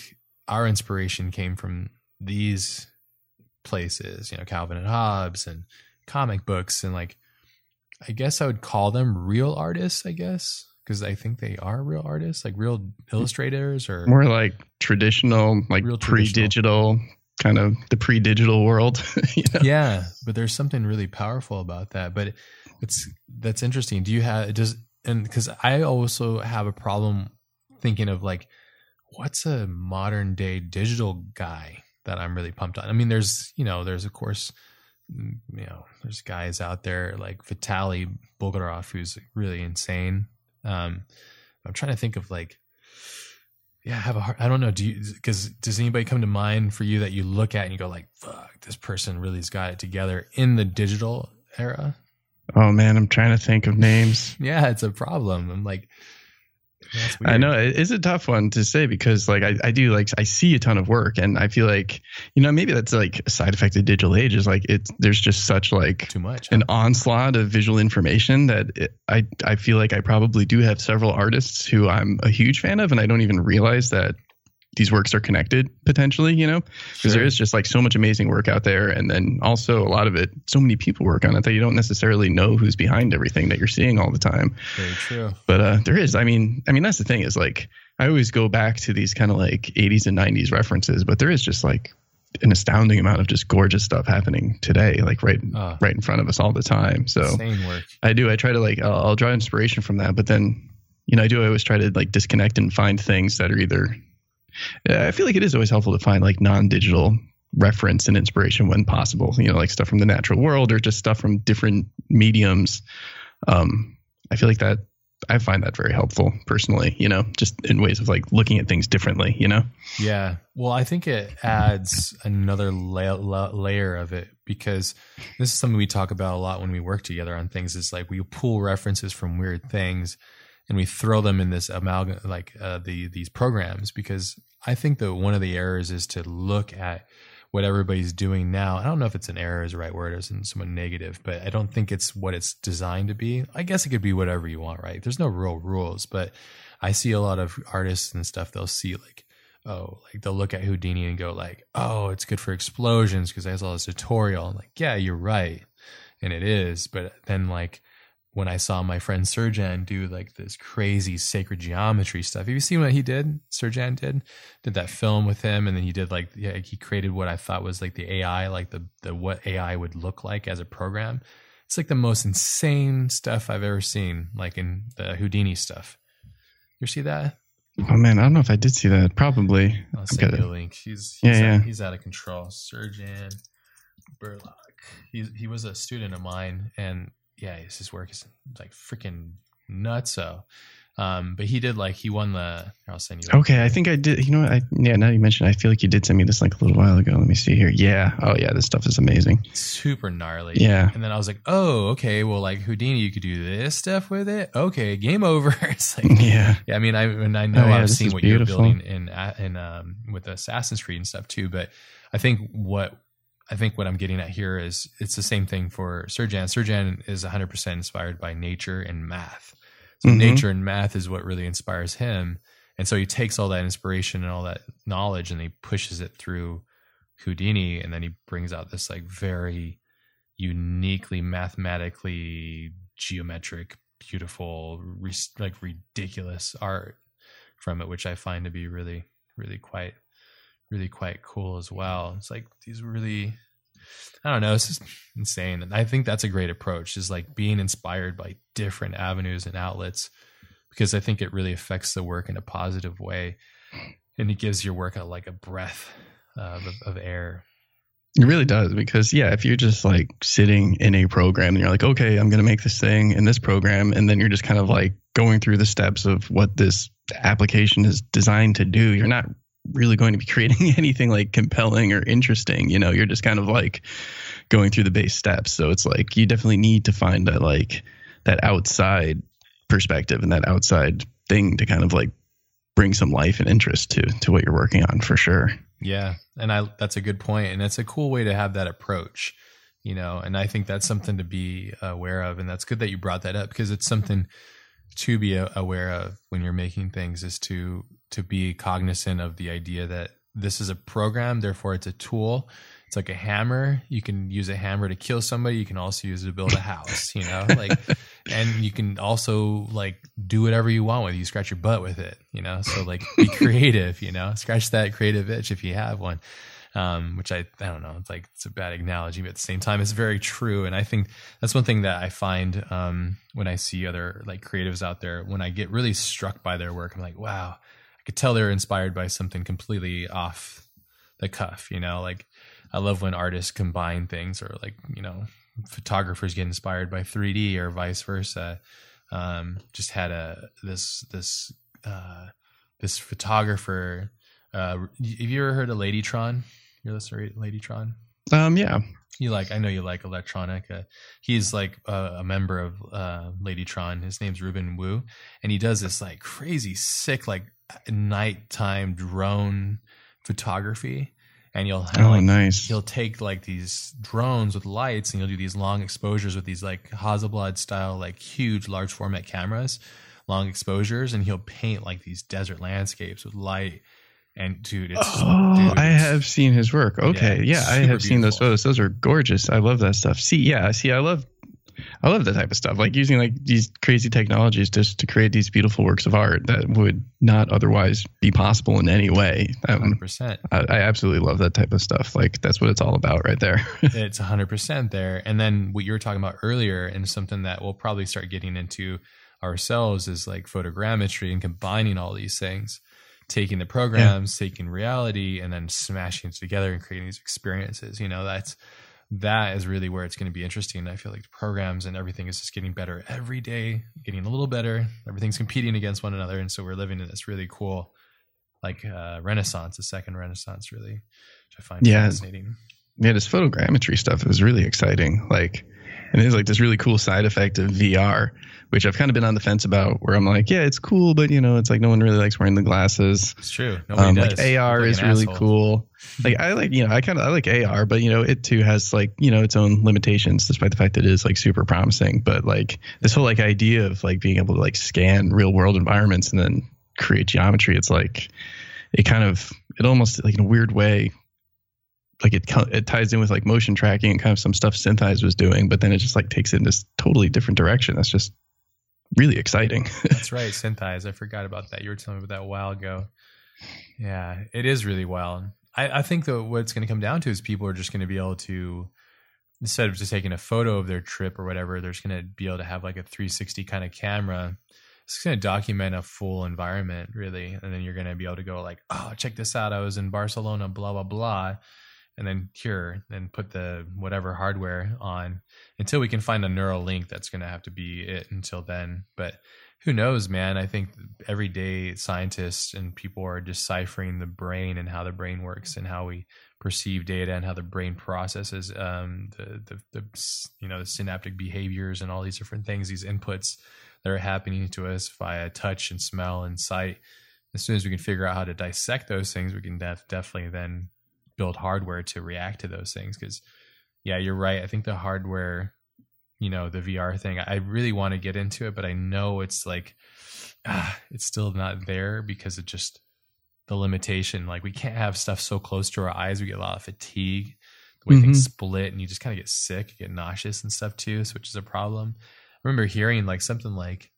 our inspiration came from these places, you know, Calvin and Hobbes and comic books, and like I guess I would call them real artists, I guess, because I think they are real artists, like real illustrators, or more like traditional, like real pre-digital traditional. Kind of the pre-digital world. You know? Yeah, but there's something really powerful about that. But it's that's interesting. Do you have does and because I also have a problem thinking of like what's a modern day digital guy that I'm really pumped on. I mean, there's you know there's of course. You know, there's guys out there like Vitaly Bulgarov, who's really insane. Um, I'm trying to think of like, yeah, I have a hard, I don't know. Do you, cause does anybody come to mind for you that you look at and you go like, fuck, this person really's got it together in the digital era? Oh man, I'm trying to think of names. Yeah. It's a problem. I'm like, that's weird. I know it's a tough one to say because like I, I do like I see a ton of work and I feel like, you know, maybe that's like a side effect of digital age is like it's there's just such like too much huh? an onslaught of visual information that it, I, I feel like I probably do have several artists who I'm a huge fan of and I don't even realize that these works are connected potentially, you know, because sure. there is just like so much amazing work out there. And then also a lot of it, so many people work on it that you don't necessarily know who's behind everything that you're seeing all the time. Very true. But uh, there is, I mean, I mean, that's the thing is like, I always go back to these kind of like eighties and nineties references, but there is just like an astounding amount of just gorgeous stuff happening today, like right, uh, right in front of us all the time. So I do, I try to like, I'll, I'll draw inspiration from that, but then, you know, I do, I always try to like disconnect and find things that are either, uh, I feel like it is always helpful to find like non-digital reference and inspiration when possible, you know, like stuff from the natural world or just stuff from different mediums. Um, I feel like that, I find that very helpful personally, you know, just in ways of like looking at things differently, you know? Yeah. Well, I think it adds another la- la- layer of it, because this is something we talk about a lot when we work together on things. It's like we pull references from weird things and we throw them in this amalgam, like uh, the, these programs, because I think that one of the errors is to look at what everybody's doing now. I don't know if it's an error is the right word, or it's someone negative, but I don't think it's what it's designed to be. I guess it could be whatever you want, right? There's no real rules, but I see a lot of artists and stuff. They'll see like, oh, like they'll look at Houdini and go like, oh, it's good for explosions because I saw this tutorial. I'm like, yeah, you're right, and it is. But then like when I saw my friend Serjan do like this crazy sacred geometry stuff. Have you seen what he did? Serjan did, did that film with him. And then he did like, yeah, he created what I thought was like the A I, like the, the, what A I would look like as a program. It's like the most insane stuff I've ever seen, like in the Houdini stuff. You see that? Oh man, I don't know if I did see that. Probably. I'll send you a link. He's, he's, yeah, out, yeah. He's out of control. Serjan Burlak. He, he was a student of mine, and yeah, his work is like freaking nuts. So, um, but he did like, he won the, I'll send you. Okay. I think I did. You know what? I, yeah. Now you mentioned, I feel like you did send me this like a little while ago. Let me see here. Yeah. Oh yeah. This stuff is amazing. It's super gnarly. Yeah. And then I was like, oh, okay. Well, like Houdini, you could do this stuff with it. Okay. Game over. It's like, yeah. Yeah. I mean, I, and I know oh, yeah, I've seen what beautiful. You're building in, in, um, with Assassin's Creed and stuff too. But I think what, I think what I'm getting at here is it's the same thing for Serjan. Serjan is one hundred percent inspired by nature and math. So mm-hmm. nature and math is what really inspires him. And so he takes all that inspiration and all that knowledge and he pushes it through Houdini. And then he brings out this like very uniquely mathematically geometric, beautiful, like ridiculous art from it, which I find to be really, really quite really quite cool as well. It's like these really, I don't know, it's just insane. And I think that's a great approach, is like being inspired by different avenues and outlets, because I think it really affects the work in a positive way. And it gives your work a, like a breath uh, of, of air. It really does, because yeah, if you're just like sitting in a program and you're like, okay, I'm going to make this thing in this program. And then you're just kind of like going through the steps of what this application is designed to do. You're not really going to be creating anything like compelling or interesting, you know, you're just kind of like going through the base steps. So it's like, you definitely need to find that, like that outside perspective and that outside thing to kind of like bring some life and interest to, to what you're working on for sure. Yeah. And I, that's a good point. And it's a cool way to have that approach, you know, and I think that's something to be aware of. And that's good that you brought that up, because it's something to be aware of when you're making things, is to, to be cognizant of the idea that this is a program, therefore it's a tool. It's like a hammer. You can use a hammer to kill somebody. You can also use it to build a house, you know, like, and you can also like do whatever you want with it. You scratch your butt with it, you know? So like be creative, you know, scratch that creative itch if you have one, um, which I, I don't know. It's like, it's a bad analogy, but at the same time, it's very true. And I think that's one thing that I find, um, when I see other like creatives out there, when I get really struck by their work, I'm like, wow, I could tell they're inspired by something completely off the cuff, you know, like I love when artists combine things, or like, you know, photographers get inspired by three D or vice versa. Um, just had a, this, this, uh, this photographer, uh, have you ever heard of Ladytron? You're listening to Ladytron? Um, yeah. You like, I know you like electronica. He's like a, a member of, uh, Ladytron. His name's Ruben Wu. And he does this like crazy sick, like, nighttime drone photography, and you'll have oh, like, nice. He'll take like these drones with lights, and you'll do these long exposures with these like Hasselblad style, like huge large format cameras, long exposures, and he'll paint like these desert landscapes with light. And dude, it's, oh, dude, it's, I have seen his work. Okay, yeah, yeah I have beautiful. Seen those photos. Those are gorgeous. I love that stuff. See, yeah, see, I love. I love that type of stuff, like using like these crazy technologies just to create these beautiful works of art that would not otherwise be possible in any way. Um, one hundred percent. I, I absolutely love that type of stuff. Like that's what it's all about right there. It's one hundred percent there. And then what you were talking about earlier, and something that we'll probably start getting into ourselves, is like photogrammetry and combining all these things, taking the programs, yeah. taking reality, and then smashing it together and creating these experiences. You know, that's, that is really where it's going to be interesting. I feel like the programs and everything is just getting better every day, getting a little better. Everything's competing against one another. And so we're living in this really cool, like uh renaissance, a second renaissance, really, which I find yeah. fascinating. Yeah, this photogrammetry stuff is really exciting. Like, and there's like this really cool side effect of V R, which I've kind of been on the fence about, where I'm like, yeah, it's cool, but you know, it's like no one really likes wearing the glasses. It's true. Nobody um, does. Like A R is really cool. Like I like, you know, I kind of I like A R, but you know, it too has like, you know, its own limitations, despite the fact that it is like super promising. But like this whole like idea of like being able to like scan real world environments and then create geometry, it's like it kind of it almost like in a weird way. Like it, it ties in with like motion tracking and kind of some stuff SynthEyes was doing, but then it just like takes it in this totally different direction. That's just really exciting. That's right. SynthEyes. I forgot about that. You were telling me about that a while ago. Yeah, it is really wild. I, I think that what it's going to come down to is people are just going to be able to, instead of just taking a photo of their trip or whatever, they're just going to be able to have like a three sixty kind of camera. It's going to document a full environment, really. And then you're going to be able to go like, oh, check this out. I was in Barcelona, blah, blah, blah. And then cure and put the whatever hardware on until we can find a neural link. That's going to have to be it until then. But who knows, man? I think every day scientists and people are deciphering the brain and how the brain works and how we perceive data and how the brain processes um, the, the, the, you know, the synaptic behaviors and all these different things, these inputs that are happening to us via touch and smell and sight. As soon as we can figure out how to dissect those things, we can def- definitely then build hardware to react to those things. Because yeah, you're right. I think the hardware, you know, the V R thing, I really want to get into it, but I know it's like, ah, it's still not there because it just the limitation, like we can't have stuff so close to our eyes. We get a lot of fatigue, the way mm-hmm. things split and you just kind of get sick, you get nauseous and stuff too. So which is a problem. I remember hearing like something like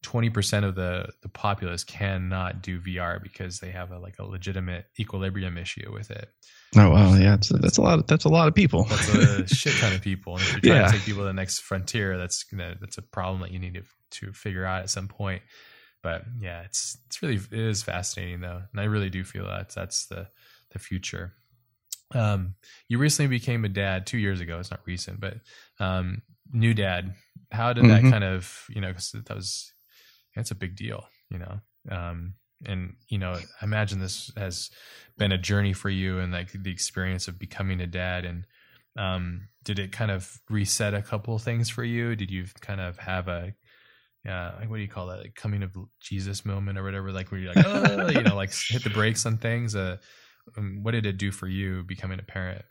twenty percent of the, the populace cannot do V R because they have a, like a legitimate equilibrium issue with it. Oh, wow. Yeah. It's, that's a lot. Of, that's a lot of people. That's a shit ton of people. And if you're trying yeah. to take people to the next frontier, that's, you know, that's a problem that you need to, to figure out at some point. But yeah, it's, it's really, it is fascinating though. And I really do feel that that's the, the future. Um, you recently became a dad two years ago. It's not recent, but, um, new dad, how did mm-hmm. that kind of, you know, cause that was, that's a big deal, you know? Um, and, you know, I imagine this has been a journey for you and like the experience of becoming a dad. And um, did it kind of reset a couple of things for you? Did you kind of have a, uh, what do you call that? Like coming of Jesus moment or whatever, like where you're like, oh, you know, like hit the brakes on things. Uh, what did it do for you becoming a parent?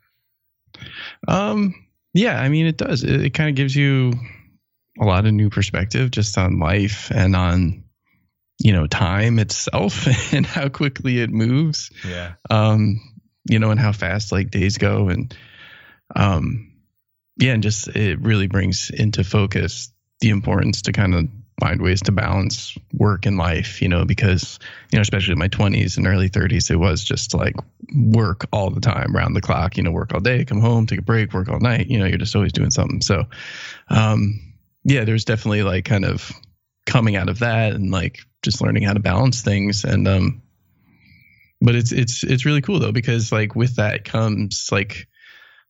Um, yeah, I mean, it does. It, it kind of gives you a lot of new perspective just on life and on, you know, time itself and how quickly it moves. Yeah. Um, you know, and how fast like days go and, um, yeah, and just, it really brings into focus the importance to kind of find ways to balance work and life, you know, because, you know, especially in my twenties and early thirties, it was just like work all the time, round the clock, you know, work all day, come home, take a break, work all night, you know, you're just always doing something. So, um, yeah, there's definitely like kind of coming out of that and like just learning how to balance things. And, um, but it's, it's, it's really cool though, because like with that comes like,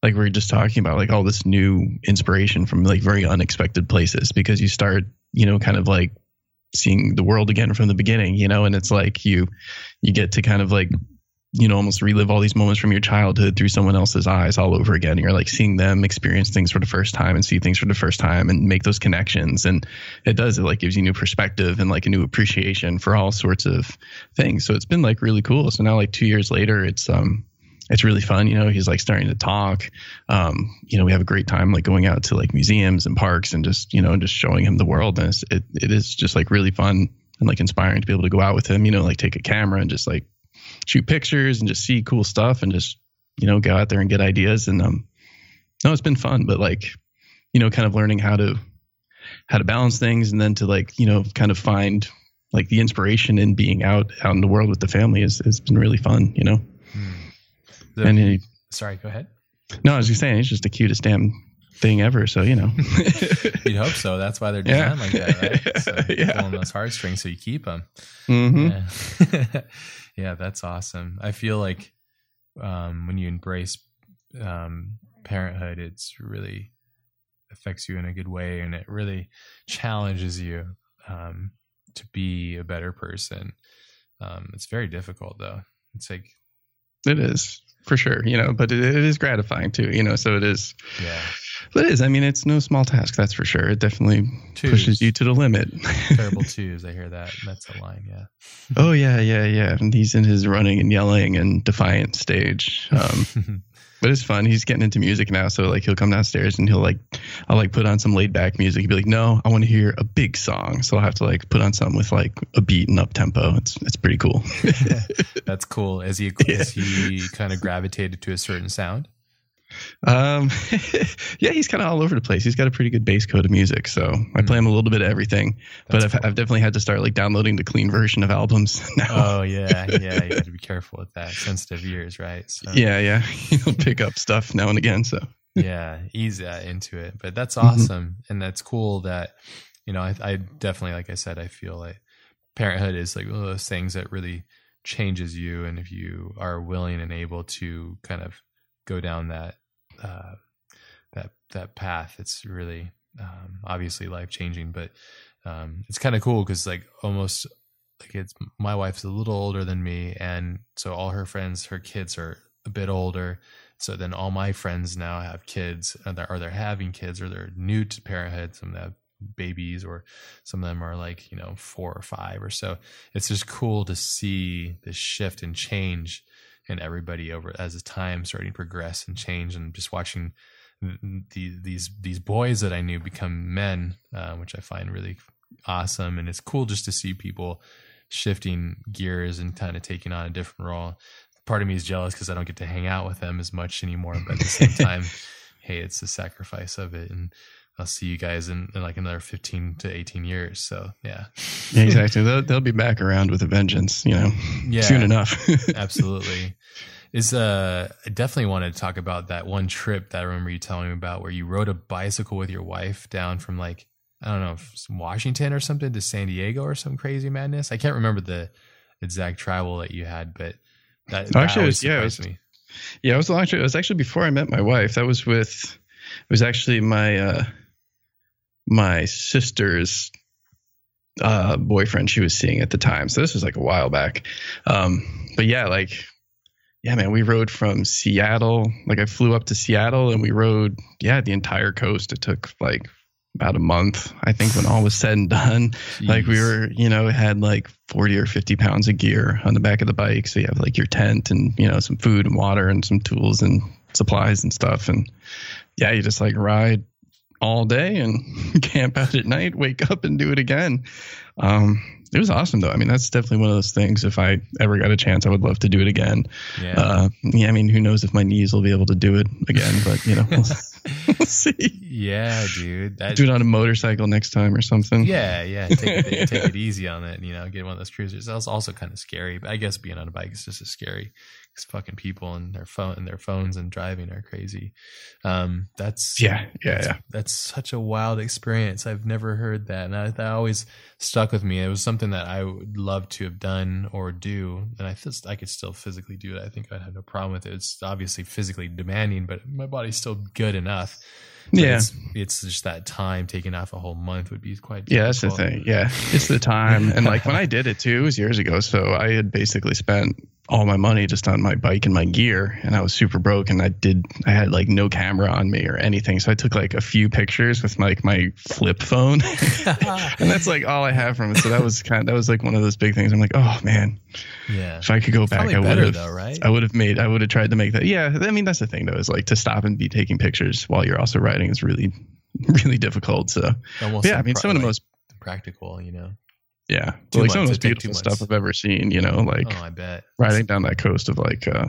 like we were just talking about, like all this new inspiration from like very unexpected places, because you start, you know, kind of like seeing the world again from the beginning, you know, and it's like you, you get to kind of like, you know, almost relive all these moments from your childhood through someone else's eyes all over again. And you're like seeing them experience things for the first time and see things for the first time and make those connections. And it does, it like gives you new perspective and like a new appreciation for all sorts of things. So it's been like really cool. So now like two years later, it's, um, it's really fun. You know, he's like starting to talk. Um, you know, we have a great time like going out to like museums and parks and just, you know, just showing him the world. And it's, it, it is just like really fun and like inspiring to be able to go out with him, you know, like take a camera and just like shoot pictures and just see cool stuff and just, you know, go out there and get ideas. And, um, no, it's been fun, but like, you know, kind of learning how to how to balance things, and then to like, you know, kind of find like the inspiration in being out out in the world with the family is has been really fun, you know. Hmm. The, and he, sorry, go ahead. No, I was just saying, it's just the cutest damn thing ever. So, you know, you'd hope so. That's why they're designed yeah. like that, right? So yeah. Pulling those heartstrings so you keep them. Mm-hmm. Yeah. Yeah, that's awesome. I feel like um, when you embrace um, parenthood, it's really affects you in a good way, and it really challenges you um, to be a better person. Um, it's very difficult, though. It's like it is. For sure, you know, but it, it is gratifying too, you know, so it is. Yeah. But it is. I mean, it's no small task, that's for sure. It definitely twos. pushes you to the limit. Terrible twos, I hear that. That's a line, yeah. Oh, yeah, yeah, yeah. And he's in his running and yelling and defiant stage. Um, but it's fun. He's getting into music now. So, like, he'll come downstairs and he'll, like, I'll, like, put on some laid back music. He'll be like, no, I want to hear a big song. So I'll have to, like, put on something with, like, a beat and up tempo. It's it's pretty cool. That's cool. Is he, yeah. is he kind of gravitated to a certain sound? Um, yeah, he's kind of all over the place. He's got a pretty good base code of music, so I play him a little bit of everything. That's but I've, cool. I've definitely had to start like downloading the clean version of albums now. Oh yeah, yeah, you have to be careful with that. Sensitive ears, right? So. Yeah, yeah, he'll pick up stuff now and again. So yeah, ease that into it. But that's awesome, mm-hmm. and that's cool. That you know, I, I definitely, like I said, I feel like parenthood is like one of those things that really changes you, and if you are willing and able to kind of go down that. Uh, that that path, it's really um, obviously life changing, but um, it's kind of cool because like almost like it's my wife's a little older than me, and so all her friends, her kids are a bit older. So then all my friends now have kids, or they're, or they're having kids, or they're new to parenthood. Some of them have babies, or some of them are like you know four or five or so. It's just cool to see the shift and change. And everybody over as the time starting to progress and change, and just watching the, these these boys that I knew become men, uh, which I find really awesome. And it's cool just to see people shifting gears and kind of taking on a different role. Part of me is jealous because I don't get to hang out with them as much anymore. But at the same time, hey, it's the sacrifice of it. And I'll see you guys in, in like another fifteen to eighteen years. So, yeah. Yeah, exactly. They'll, they'll be back around with a vengeance, you know, yeah, soon enough. Absolutely. Is uh, I definitely wanted to talk about that one trip that I remember you telling me about where you rode a bicycle with your wife down from like, I don't know, from Washington or something to San Diego or some crazy madness. I can't remember the exact travel that you had, but that, that actually, always surprised yeah, was, me. Yeah, it was a long trip. It was actually before I met my wife. That was with, it was actually my... Uh, my sister's uh, boyfriend she was seeing at the time. So this was like a while back. Um, but yeah, like, yeah, man, we rode from Seattle. Like I flew up to Seattle and we rode, yeah, the entire coast. It took like about a month, I think, when all was said and done. Jeez. Like we were, you know, had like forty or fifty pounds of gear on the back of the bike. So you have like your tent and, you know, some food and water and some tools and supplies and stuff. And yeah, you just like ride all day and camp out at night, wake up and do it again. Um, it was awesome though. I mean, that's definitely one of those things. If I ever got a chance, I would love to do it again. Yeah. Uh, yeah I mean, who knows if my knees will be able to do it again, but you know, we'll, we'll see. Yeah, dude. That, do it on a motorcycle next time or something. Yeah. Yeah. Take it, take it easy on it. You know, get one of those cruisers. That was also kind of scary, but I guess being on a bike is just as scary because fucking people and their phone and their phones and driving are crazy. Um, that's yeah. Yeah. That's, yeah. that's such a wild experience. I've never heard that. And I, that always stuck with me. It was something that I would love to have done or do, and I just I could still physically do it. I think I'd have no problem with it. It's obviously physically demanding, but my body's still good enough. But yeah, it's, it's just that time taking off a whole month would be quite difficult. Yeah, that's the thing. Yeah, it's the time, and like when I did it too, it was years ago. So I had basically spent all my money just on my bike and my gear, and I was super broke, and I did I had like no camera on me or anything, so I took like a few pictures with like my, my flip phone and that's like all I have from it. So that was kind of, that was like one of those big things. I'm like, oh man, yeah, if I could go it's back I would have though, right? I would have made I would have tried to make that. Yeah, I mean that's the thing though, is like to stop and be taking pictures while you're also riding is really really difficult. So almost yeah, I mean some like of the most practical, you know. Yeah, well, like months, some of the most beautiful stuff I've ever seen, you know, like oh, I bet. riding down that coast of like, uh,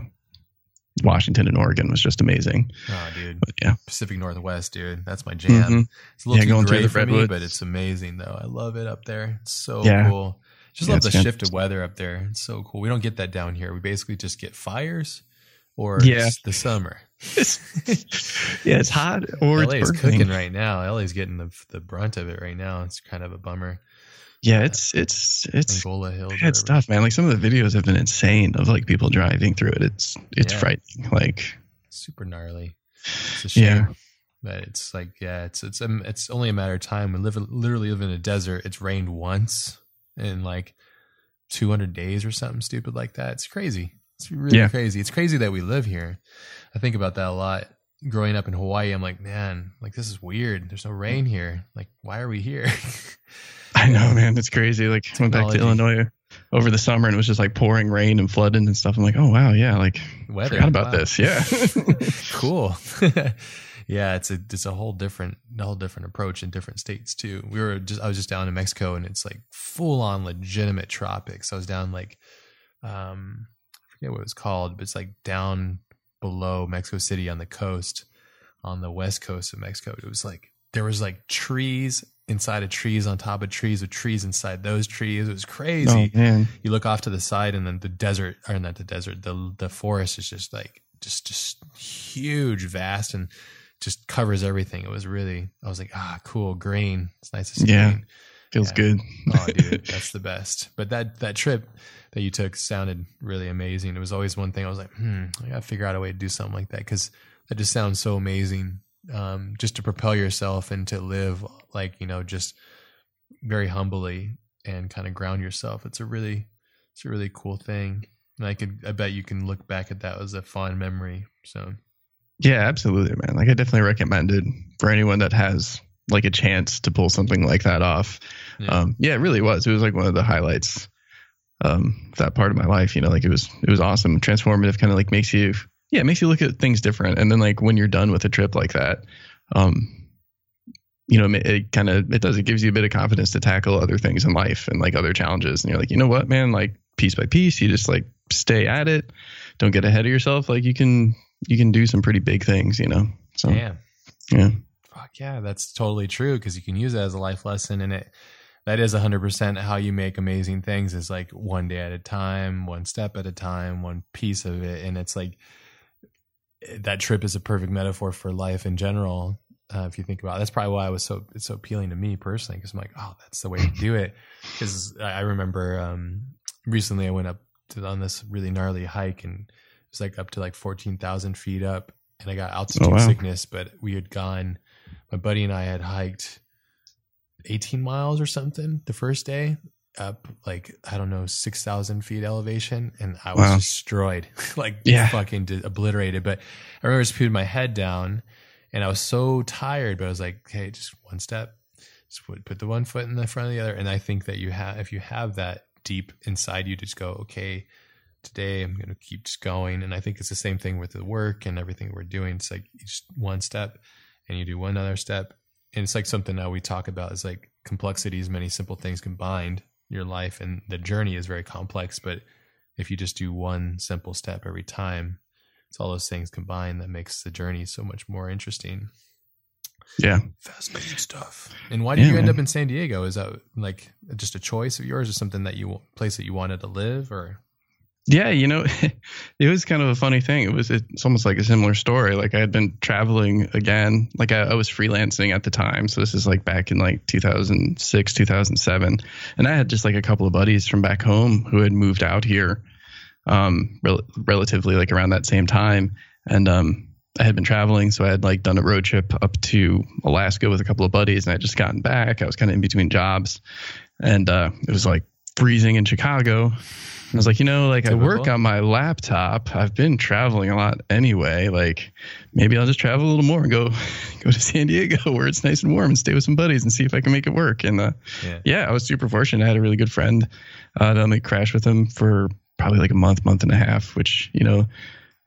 Washington and Oregon was just amazing. Oh, dude. But, yeah. Pacific Northwest, dude. That's my jam. Mm-hmm. It's a little yeah, too great for me, but it's amazing, though. I love it up there. It's so yeah. cool. Just yeah, love the shift of weather up there. It's so cool. We don't get that down here. We basically just get fires or yeah. it's the summer. Yeah, it's hot or L A it's is cooking right now. L A's getting the the brunt of it right now. It's kind of a bummer. Yeah, uh, it's it's it's Angola Hills bad stuff, man. Like some of the videos have been insane of like people driving through it. It's it's yeah. frightening. Like super gnarly. It's a shame. Yeah. But it's like yeah, it's it's um, it's only a matter of time. We live literally live in a desert. It's rained once in like two hundred days or something stupid like that. It's crazy. It's really yeah. crazy. It's crazy that we live here. I think about that a lot. Growing up in Hawaii, I'm like, man, like this is weird. There's no rain here. Like, why are we here? I know, man. It's crazy. Like, I went back to Illinois over the summer and it was just like pouring rain and flooding and stuff. I'm like, oh, wow. Yeah. Like, weather, forgot about wow. this. Yeah. Cool. Yeah. It's a, it's a whole different, a whole different approach in different states too. We were just, I was just down in Mexico and it's like full on legitimate tropics. I was down like, um, yeah, what it was called, but it's like down below Mexico City on the coast, on the west coast of Mexico. It was like there was like trees inside of trees on top of trees with trees inside those trees. It was crazy. Oh, man. You look off to the side and then the desert, or not the desert, the the forest is just like just just huge, vast, and just covers everything. It was really, I was like, ah, cool, green. It's nice to see yeah. green. Feels yeah. good. Oh, dude, that's the best. But that that trip that you took sounded really amazing. It was always one thing I was like, hmm, I gotta figure out a way to do something like that because that just sounds so amazing. Um, just to propel yourself and to live like, you know, just very humbly and kind of ground yourself. It's a really, it's a really cool thing. And I could, I bet you can look back at that as a fond memory. So, yeah, absolutely, man. Like I definitely recommend it for anyone that has like a chance to pull something like that off. Yeah. Um, yeah, it really was. It was like one of the highlights, um, that part of my life, you know, like it was, it was awesome. Transformative, kind of like makes you, yeah, it makes you look at things different. And then like when you're done with a trip like that, um, you know, it, it kind of, it does, it gives you a bit of confidence to tackle other things in life and like other challenges. And you're like, you know what, man, like piece by piece, you just like stay at it. Don't get ahead of yourself. Like you can, you can do some pretty big things, you know? So, yeah. Yeah. Yeah, that's totally true because you can use that as a life lesson, and it that is one hundred percent how you make amazing things. Is like one day at a time, one step at a time, one piece of it, and it's like that trip is a perfect metaphor for life in general. Uh, if you think about it, that's probably why I was so it's so appealing to me personally because I'm like, oh, that's the way to do it. Because I remember um, recently I went up to, on this really gnarly hike, and it's like up to like fourteen thousand feet up, and I got altitude oh, wow. sickness, but we had gone. My buddy and I had hiked eighteen miles or something the first day up like, I don't know, six thousand feet elevation. And I was wow. destroyed, like yeah. fucking de- obliterated. But I remember just putting my head down and I was so tired, but I was like, hey, just one step, just put the one foot in the front of the other. And I think that you have, if you have that deep inside you, just go, okay, today I'm going to keep just going. And I think it's the same thing with the work and everything we're doing. It's like just one step. And you do one other step. And it's like something that we talk about is like complexities, many simple things combined. Your life and the journey is very complex. But if you just do one simple step every time, it's all those things combined that makes the journey so much more interesting. Yeah. Fascinating stuff. And why did yeah, you end man. up in San Diego? Is that like just a choice of yours or something that you place that you wanted to live or? Yeah, you know, it was kind of a funny thing. It was it's almost like a similar story. Like I had been traveling again. Like I, I was freelancing at the time. So this is like back in like two thousand six, two thousand seven. And I had just like a couple of buddies from back home who had moved out here um, rel- relatively like around that same time. And um, I had been traveling. So I had like done a road trip up to Alaska with a couple of buddies and I just gotten back. I was kind of in between jobs and uh, it was like freezing in Chicago. I was like, you know, like Typical. I work on my laptop. I've been traveling a lot anyway. Like maybe I'll just travel a little more and go, go to San Diego where it's nice and warm and stay with some buddies and see if I can make it work. And uh, yeah. yeah, I was super fortunate. I had a really good friend uh, that I like crashed with him for probably like a month, month and a half, which, you know,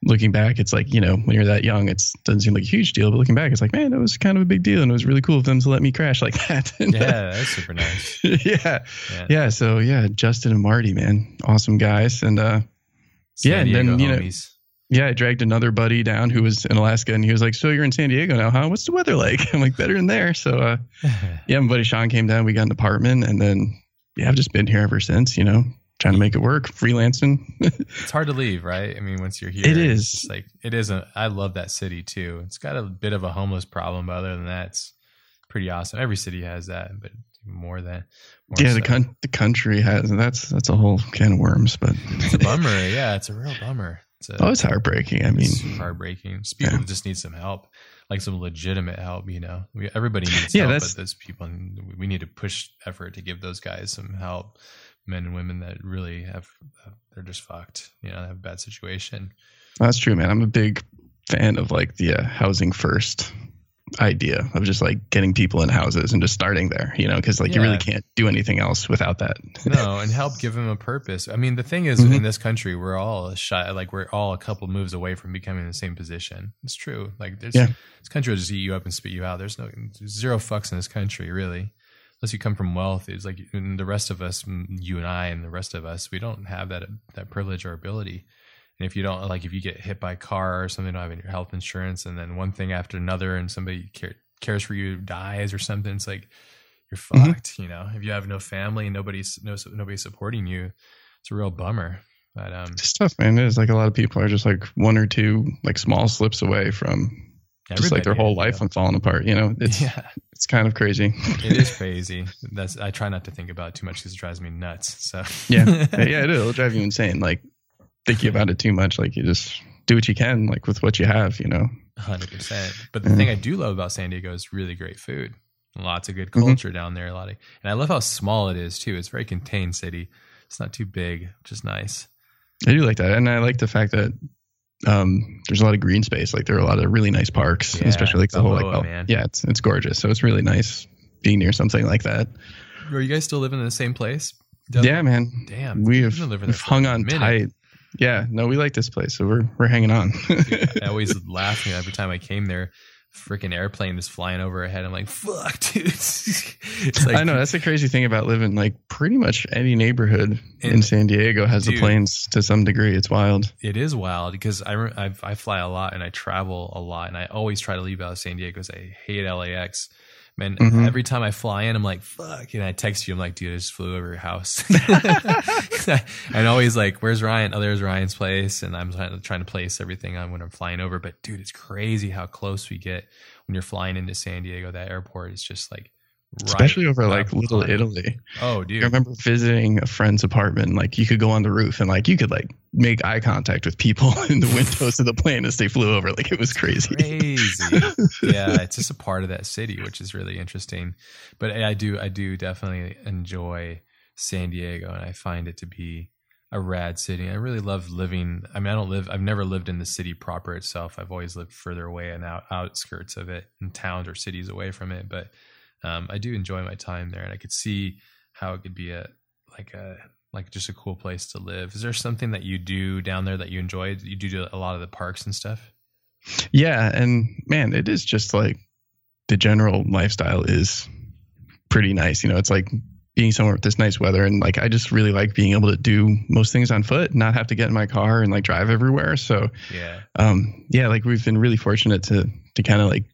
looking back, it's like, you know, when you're that young, it doesn't seem like a huge deal. But looking back, it's like, man, that was kind of a big deal. And it was really cool of them to let me crash like that. And, yeah, uh, that's super nice. yeah. yeah. Yeah. So, yeah, Justin and Marty, man. Awesome guys. And, uh, San yeah, Diego and then, you homies. know, Yeah, I dragged another buddy down who was in Alaska, and he was like, so you're in San Diego now, huh? What's the weather like? I'm like, better than there. So, uh, yeah, my buddy Sean came down. We got an apartment, and then, yeah, I've just been here ever since, you know, trying to make it work, freelancing. It's hard to leave, right? I mean, once you're here. It is. It's like, it is. A, I love that city, too. It's got a bit of a homeless problem, but other than that, it's pretty awesome. Every city has that, but more than more yeah, so. the, con- the country has, and that's, that's a whole can of worms. But it's a bummer. Yeah, it's a real bummer. It's a, oh, it's heartbreaking. I mean, it's heartbreaking. It's people yeah. just need some help, like some legitimate help, you know. We, everybody needs yeah, help, but those people, we need to push effort to give those guys some help. Men and women that really have, they're just fucked, you know, they have a bad situation. That's true, man. I'm a big fan of like the uh, housing first idea of just like getting people in houses and just starting there, you know, because like yeah. you really can't do anything else without that. No, and help give them a purpose. I mean, the thing is, mm-hmm. in this country, we're all shy, like we're all a couple moves away from becoming in the same position. It's true. Like there's yeah. this country will just eat you up and spit you out. There's no there's zero fucks in this country, really, unless you come from wealth. It's like and the rest of us, you and I, and the rest of us, we don't have that that privilege or ability. And if you don't, like if you get hit by a car or something, don't have your health insurance, and then one thing after another, and somebody care, cares for you dies or something, it's like you're fucked, mm-hmm. you know. If you have no family, nobody's no nobody's supporting you, it's a real bummer. But um, it's tough, man. It is like a lot of people are just like one or two like small slips away from just like their whole life and falling apart, you know. It's yeah. it's kind of crazy. It is crazy. That's I try not to think about it too much because it drives me nuts. So yeah, yeah, it is. It'll drive you insane. Like. Thinking about it too much, like you just do what you can, like with what you have, you know. one hundred percent. But the yeah. thing I do love about San Diego is really great food, lots of good culture mm-hmm. down there. A lot of, and I love how small it is too. It's a very contained city. It's not too big, which is nice. I do like that, and I like the fact that um, there's a lot of green space. Like there are a lot of really nice parks, yeah, especially like the Below, whole like man. yeah, it's it's gorgeous. So it's really nice being near something like that. Are you guys still living in the same place? Does yeah, it? man. Damn, we have we've hung on tight. Yeah, no, we like this place, so we're we're hanging on. Dude, I always laugh you know, every time I came there. Freaking airplane is flying over ahead. I'm like, fuck, dude. It's like, I know that's the crazy thing about living. Like pretty much any neighborhood and, in San Diego has dude, the planes to some degree. It's wild. It is wild because I, I I fly a lot and I travel a lot and I always try to leave out of San Diego because I hate L A X. Man, mm-hmm. every time I fly in, I'm like, fuck. And I text you, I'm like, dude, I just flew over your house. And always like, where's Ryan? Oh, there's Ryan's place. And I'm trying to, trying to place everything on when I'm flying over. But dude, it's crazy how close we get when you're flying into San Diego. That airport is just like, right especially over like Little flying. Italy. Oh, dude. I remember visiting a friend's apartment. Like you could go on the roof and like you could like make eye contact with people in the windows of the plane as they flew over. Like it was crazy. Crazy. Yeah, it's just a part of that city, which is really interesting. But I do, I do definitely enjoy San Diego, and I find it to be a rad city. I really love living. I mean, I don't live. I've never lived in the city proper itself. I've always lived further away and out, outskirts of it, in towns or cities away from it, but. Um, I do enjoy my time there, and I could see how it could be a like a like just a cool place to live. Is there something that you do down there that you enjoy? You do a lot of the parks and stuff. Yeah, and man, it is just like the general lifestyle is pretty nice. You know, it's like being somewhere with this nice weather, and like I just really like being able to do most things on foot, not have to get in my car and like drive everywhere. So yeah, um, yeah, like we've been really fortunate to to kind of like.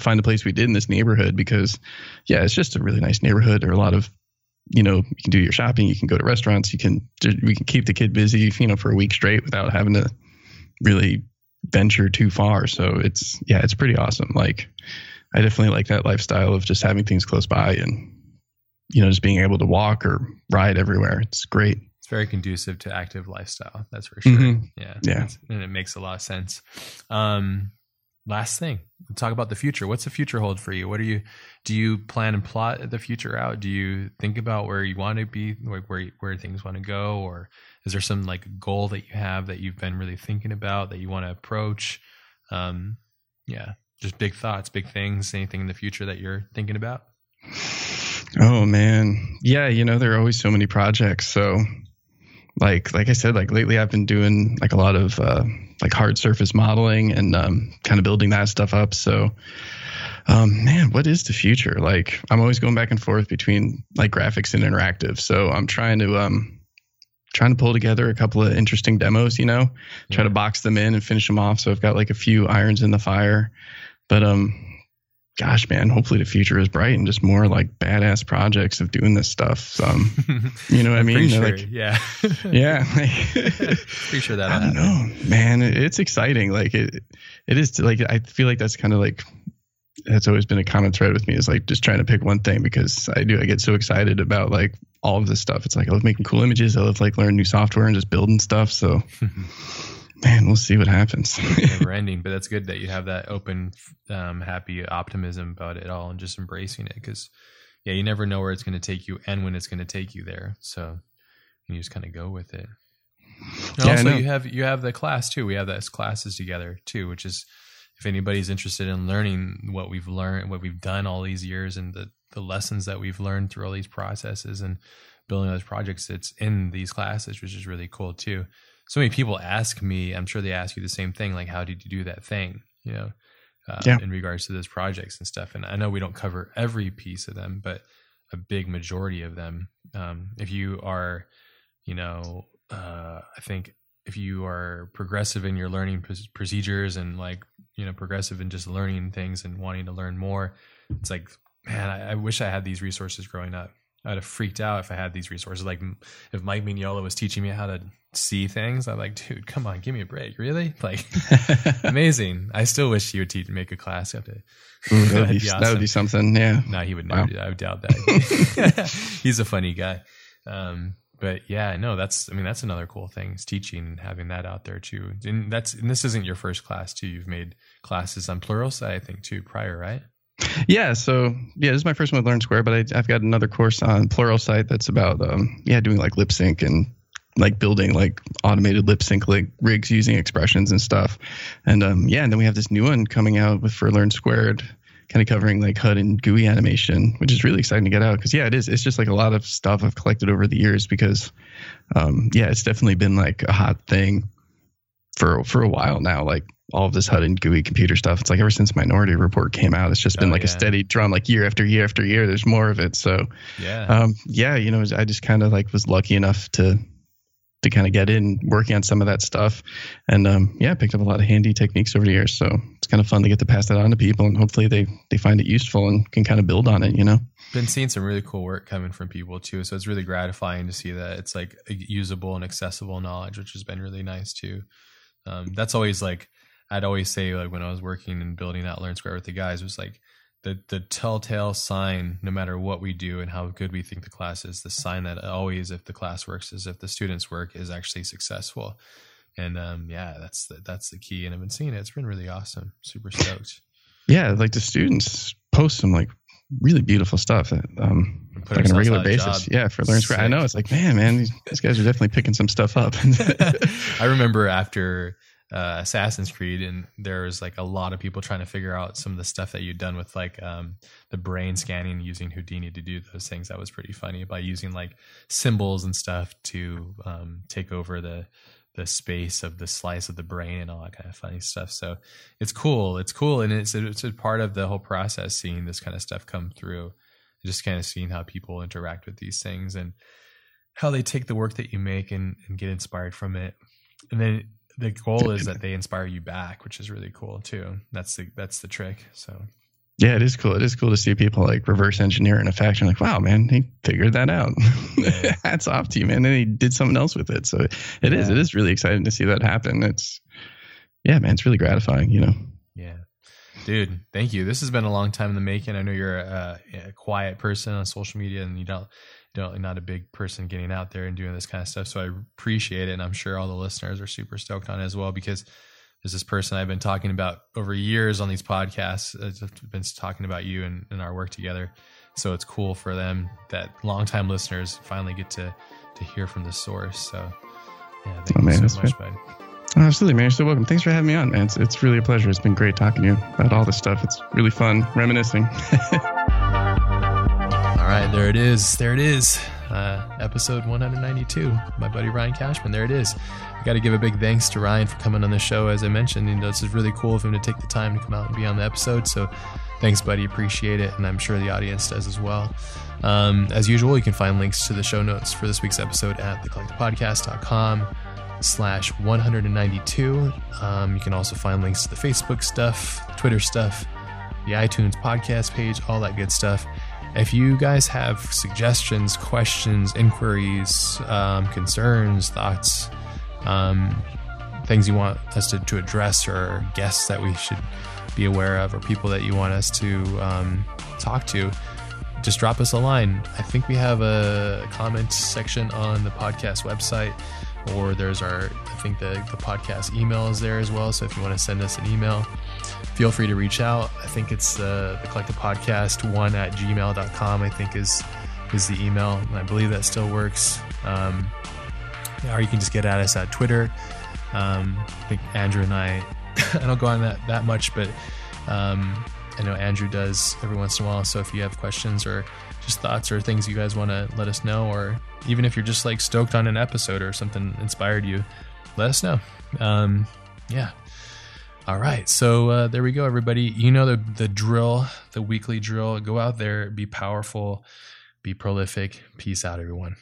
Find a place we did in this neighborhood because, yeah, it's just a really nice neighborhood. There are a lot of, you know, you can do your shopping, you can go to restaurants, you can we can keep the kid busy, you know, for a week straight without having to really venture too far. So it's yeah, it's pretty awesome. Like I definitely like that lifestyle of just having things close by and you know just being able to walk or ride everywhere. It's great. It's very conducive to active lifestyle. That's for sure. Mm-hmm. Yeah, yeah, and it makes a lot of sense. Um, Last thing, talk about the future. What's the future hold for you? What are you, do you plan and plot the future out? Do you think about where you want to be, like where, where things want to go? Or is there some like goal that you have that you've been really thinking about that you want to approach? Um, yeah, just big thoughts, big things, anything in the future that you're thinking about? Oh man. Yeah. You know, there are always so many projects. So like, like I said, like lately I've been doing like a lot of, uh, like hard surface modeling and um, kind of building that stuff up. So, um, man, what is the future? Like, I'm always going back and forth between like graphics and interactive. So I'm trying to um, trying to pull together a couple of interesting demos, you know, try yeah. to box them in and finish them off. So I've got like a few irons in the fire, but, um, gosh, man, hopefully the future is bright and just more like badass projects of doing this stuff. Um, you know what I mean? Sure. Like, yeah. yeah. Like, pretty sure that. I don't know, man. It's exciting. Like it, it is like, I feel like that's kind of like, that's always been a common thread with me, is like just trying to pick one thing, because I do, I get so excited about like all of this stuff. It's like, I love making cool images. I love like learning new software and just building stuff. So man, we'll see what happens. Never ending, but that's good that you have that open, um, happy optimism about it all and just embracing it. Cause yeah, you never know where it's going to take you and when it's going to take you there. So you just kind of go with it. And yeah, also you have, you have the class too. We have those classes together too, which is, if anybody's interested in learning what we've learned, what we've done all these years and the, the lessons that we've learned through all these processes and building those projects, it's in these classes, which is really cool too. So many people ask me, I'm sure they ask you the same thing, like, how did you do that thing, you know, uh, yeah. in regards to those projects and stuff. And I know we don't cover every piece of them, but a big majority of them. Um, if you are, you know, uh, I think if you are progressive in your learning procedures and like, you know, progressive in just learning things and wanting to learn more, it's like, man, I, I wish I had these resources growing up. I'd have freaked out if I had these resources. Like if Mike Mignola was teaching me how to see things, I'm like, dude, come on, give me a break. Really? Like amazing. I still wish he would teach, make a class after. Ooh, that'd be, be awesome. That would be something. Yeah. No, he would never wow. do that. I would doubt that. He's a funny guy. Um, But yeah, no, that's, I mean, that's another cool thing is teaching and having that out there too. And that's, and this isn't your first class too. You've made classes on Pluralsight, I think too, prior, right? Yeah. So yeah, this is my first one with Learn Square, but I, I've got another course on Pluralsight that's about, um, yeah, doing like lip sync and like building like automated lip sync, like rigs using expressions and stuff. And, um, yeah. And then we have this new one coming out with, for Learn Squared, kind of covering like H U D and G U I animation, which is really exciting to get out. Cause yeah, it is. It's just like a lot of stuff I've collected over the years because, um, yeah, it's definitely been like a hot thing for, for a while now. Like all of this H U D and G U I computer stuff. It's like ever since Minority Report came out, it's just been oh, like yeah. a steady drum, like year after year after year, there's more of it. So yeah, um, yeah, you know, I just kind of like was lucky enough to, to kind of get in working on some of that stuff. And um, yeah, picked up a lot of handy techniques over the years. So it's kind of fun to get to pass that on to people and hopefully they, they find it useful and can kind of build on it, you know? Been seeing some really cool work coming from people too. So it's really gratifying to see that it's like usable and accessible knowledge, which has been really nice too. Um, that's always like, I'd always say like when I was working and building out Learn Square with the guys, it was like the, the telltale sign, no matter what we do and how good we think the class is, the sign that always, if the class works, is if the students' work is actually successful. And um, yeah, that's the, that's the key. And I've been seeing it. It's been really awesome. Super stoked. Yeah. Like the students post some like really beautiful stuff that, um, like on a regular basis. Job. Yeah. For Learn Square. I know. It's like, man, man, these, these guys are definitely picking some stuff up. I remember after Uh, Assassin's Creed, and there was like a lot of people trying to figure out some of the stuff that you'd done with like um, the brain scanning using Houdini to do those things. That was pretty funny by using like symbols and stuff to um, take over the the space of the slice of the brain and all that kind of funny stuff. So it's cool. It's cool, and it's it's a part of the whole process. Seeing this kind of stuff come through, just kind of seeing how people interact with these things and how they take the work that you make and, and get inspired from it, and then. The goal is that they inspire you back, which is really cool too. That's the, that's the trick. So yeah, it is cool. It is cool to see people like reverse engineer in a faction. Like, wow, man, he figured that out. Yeah. Hats off to you, man. And he did something else with it. So it yeah. is, it is really exciting to see that happen. It's yeah, man, it's really gratifying, you know? Yeah, dude, thank you. This has been a long time in the making. I know you're a, a quiet person on social media and you don't, Don't, not a big person getting out there and doing this kind of stuff. So I appreciate it. And I'm sure all the listeners are super stoked on it as well, because there's this person I've been talking about over years on these podcasts. I've been talking about you and, and our work together. So it's cool for them that longtime listeners finally get to, to hear from the source. So yeah, thank oh, you man, so much, bud. Oh, absolutely, man. You're so welcome. Thanks for having me on, man. It's, it's really a pleasure. It's been great talking to you about all this stuff. It's really fun reminiscing. All right, there it is. There it is. Uh, episode one ninety-two. My buddy Ryan Cashman. There it is. I got to give a big thanks to Ryan for coming on the show. As I mentioned, you know, this is really cool of him to take the time to come out and be on the episode. So Thanks, buddy. Appreciate it. And I'm sure the audience does as well. Um, as usual, you can find links to the show notes for this week's episode at the collective podcast dot com slash one ninety-two. Um, you can also find links to the Facebook stuff, the Twitter stuff, the iTunes podcast page, all that good stuff. If you guys have suggestions, questions, inquiries, um, concerns, thoughts, um, things you want us to, to address, or guests that we should be aware of, or people that you want us to um, talk to, just drop us a line. I think we have a comment section on the podcast website, or there's our, I think the, the podcast email is there as well. So if you want to send us an email, feel free to reach out. I think it's uh, the Collective Podcast one at gmail dot com, I think is, is the email. And I believe that still works. Um, or you can just get at us at Twitter. Um, I think Andrew and I, I don't go on that, that much, but um, I know Andrew does every once in a while. So if you have questions or just thoughts or things you guys want to let us know, or even if you're just like stoked on an episode or something inspired you, let us know. Um, yeah. All right. So uh, there we go, everybody. You know the, the drill, the weekly drill. Go out there, be powerful, be prolific. Peace out, everyone.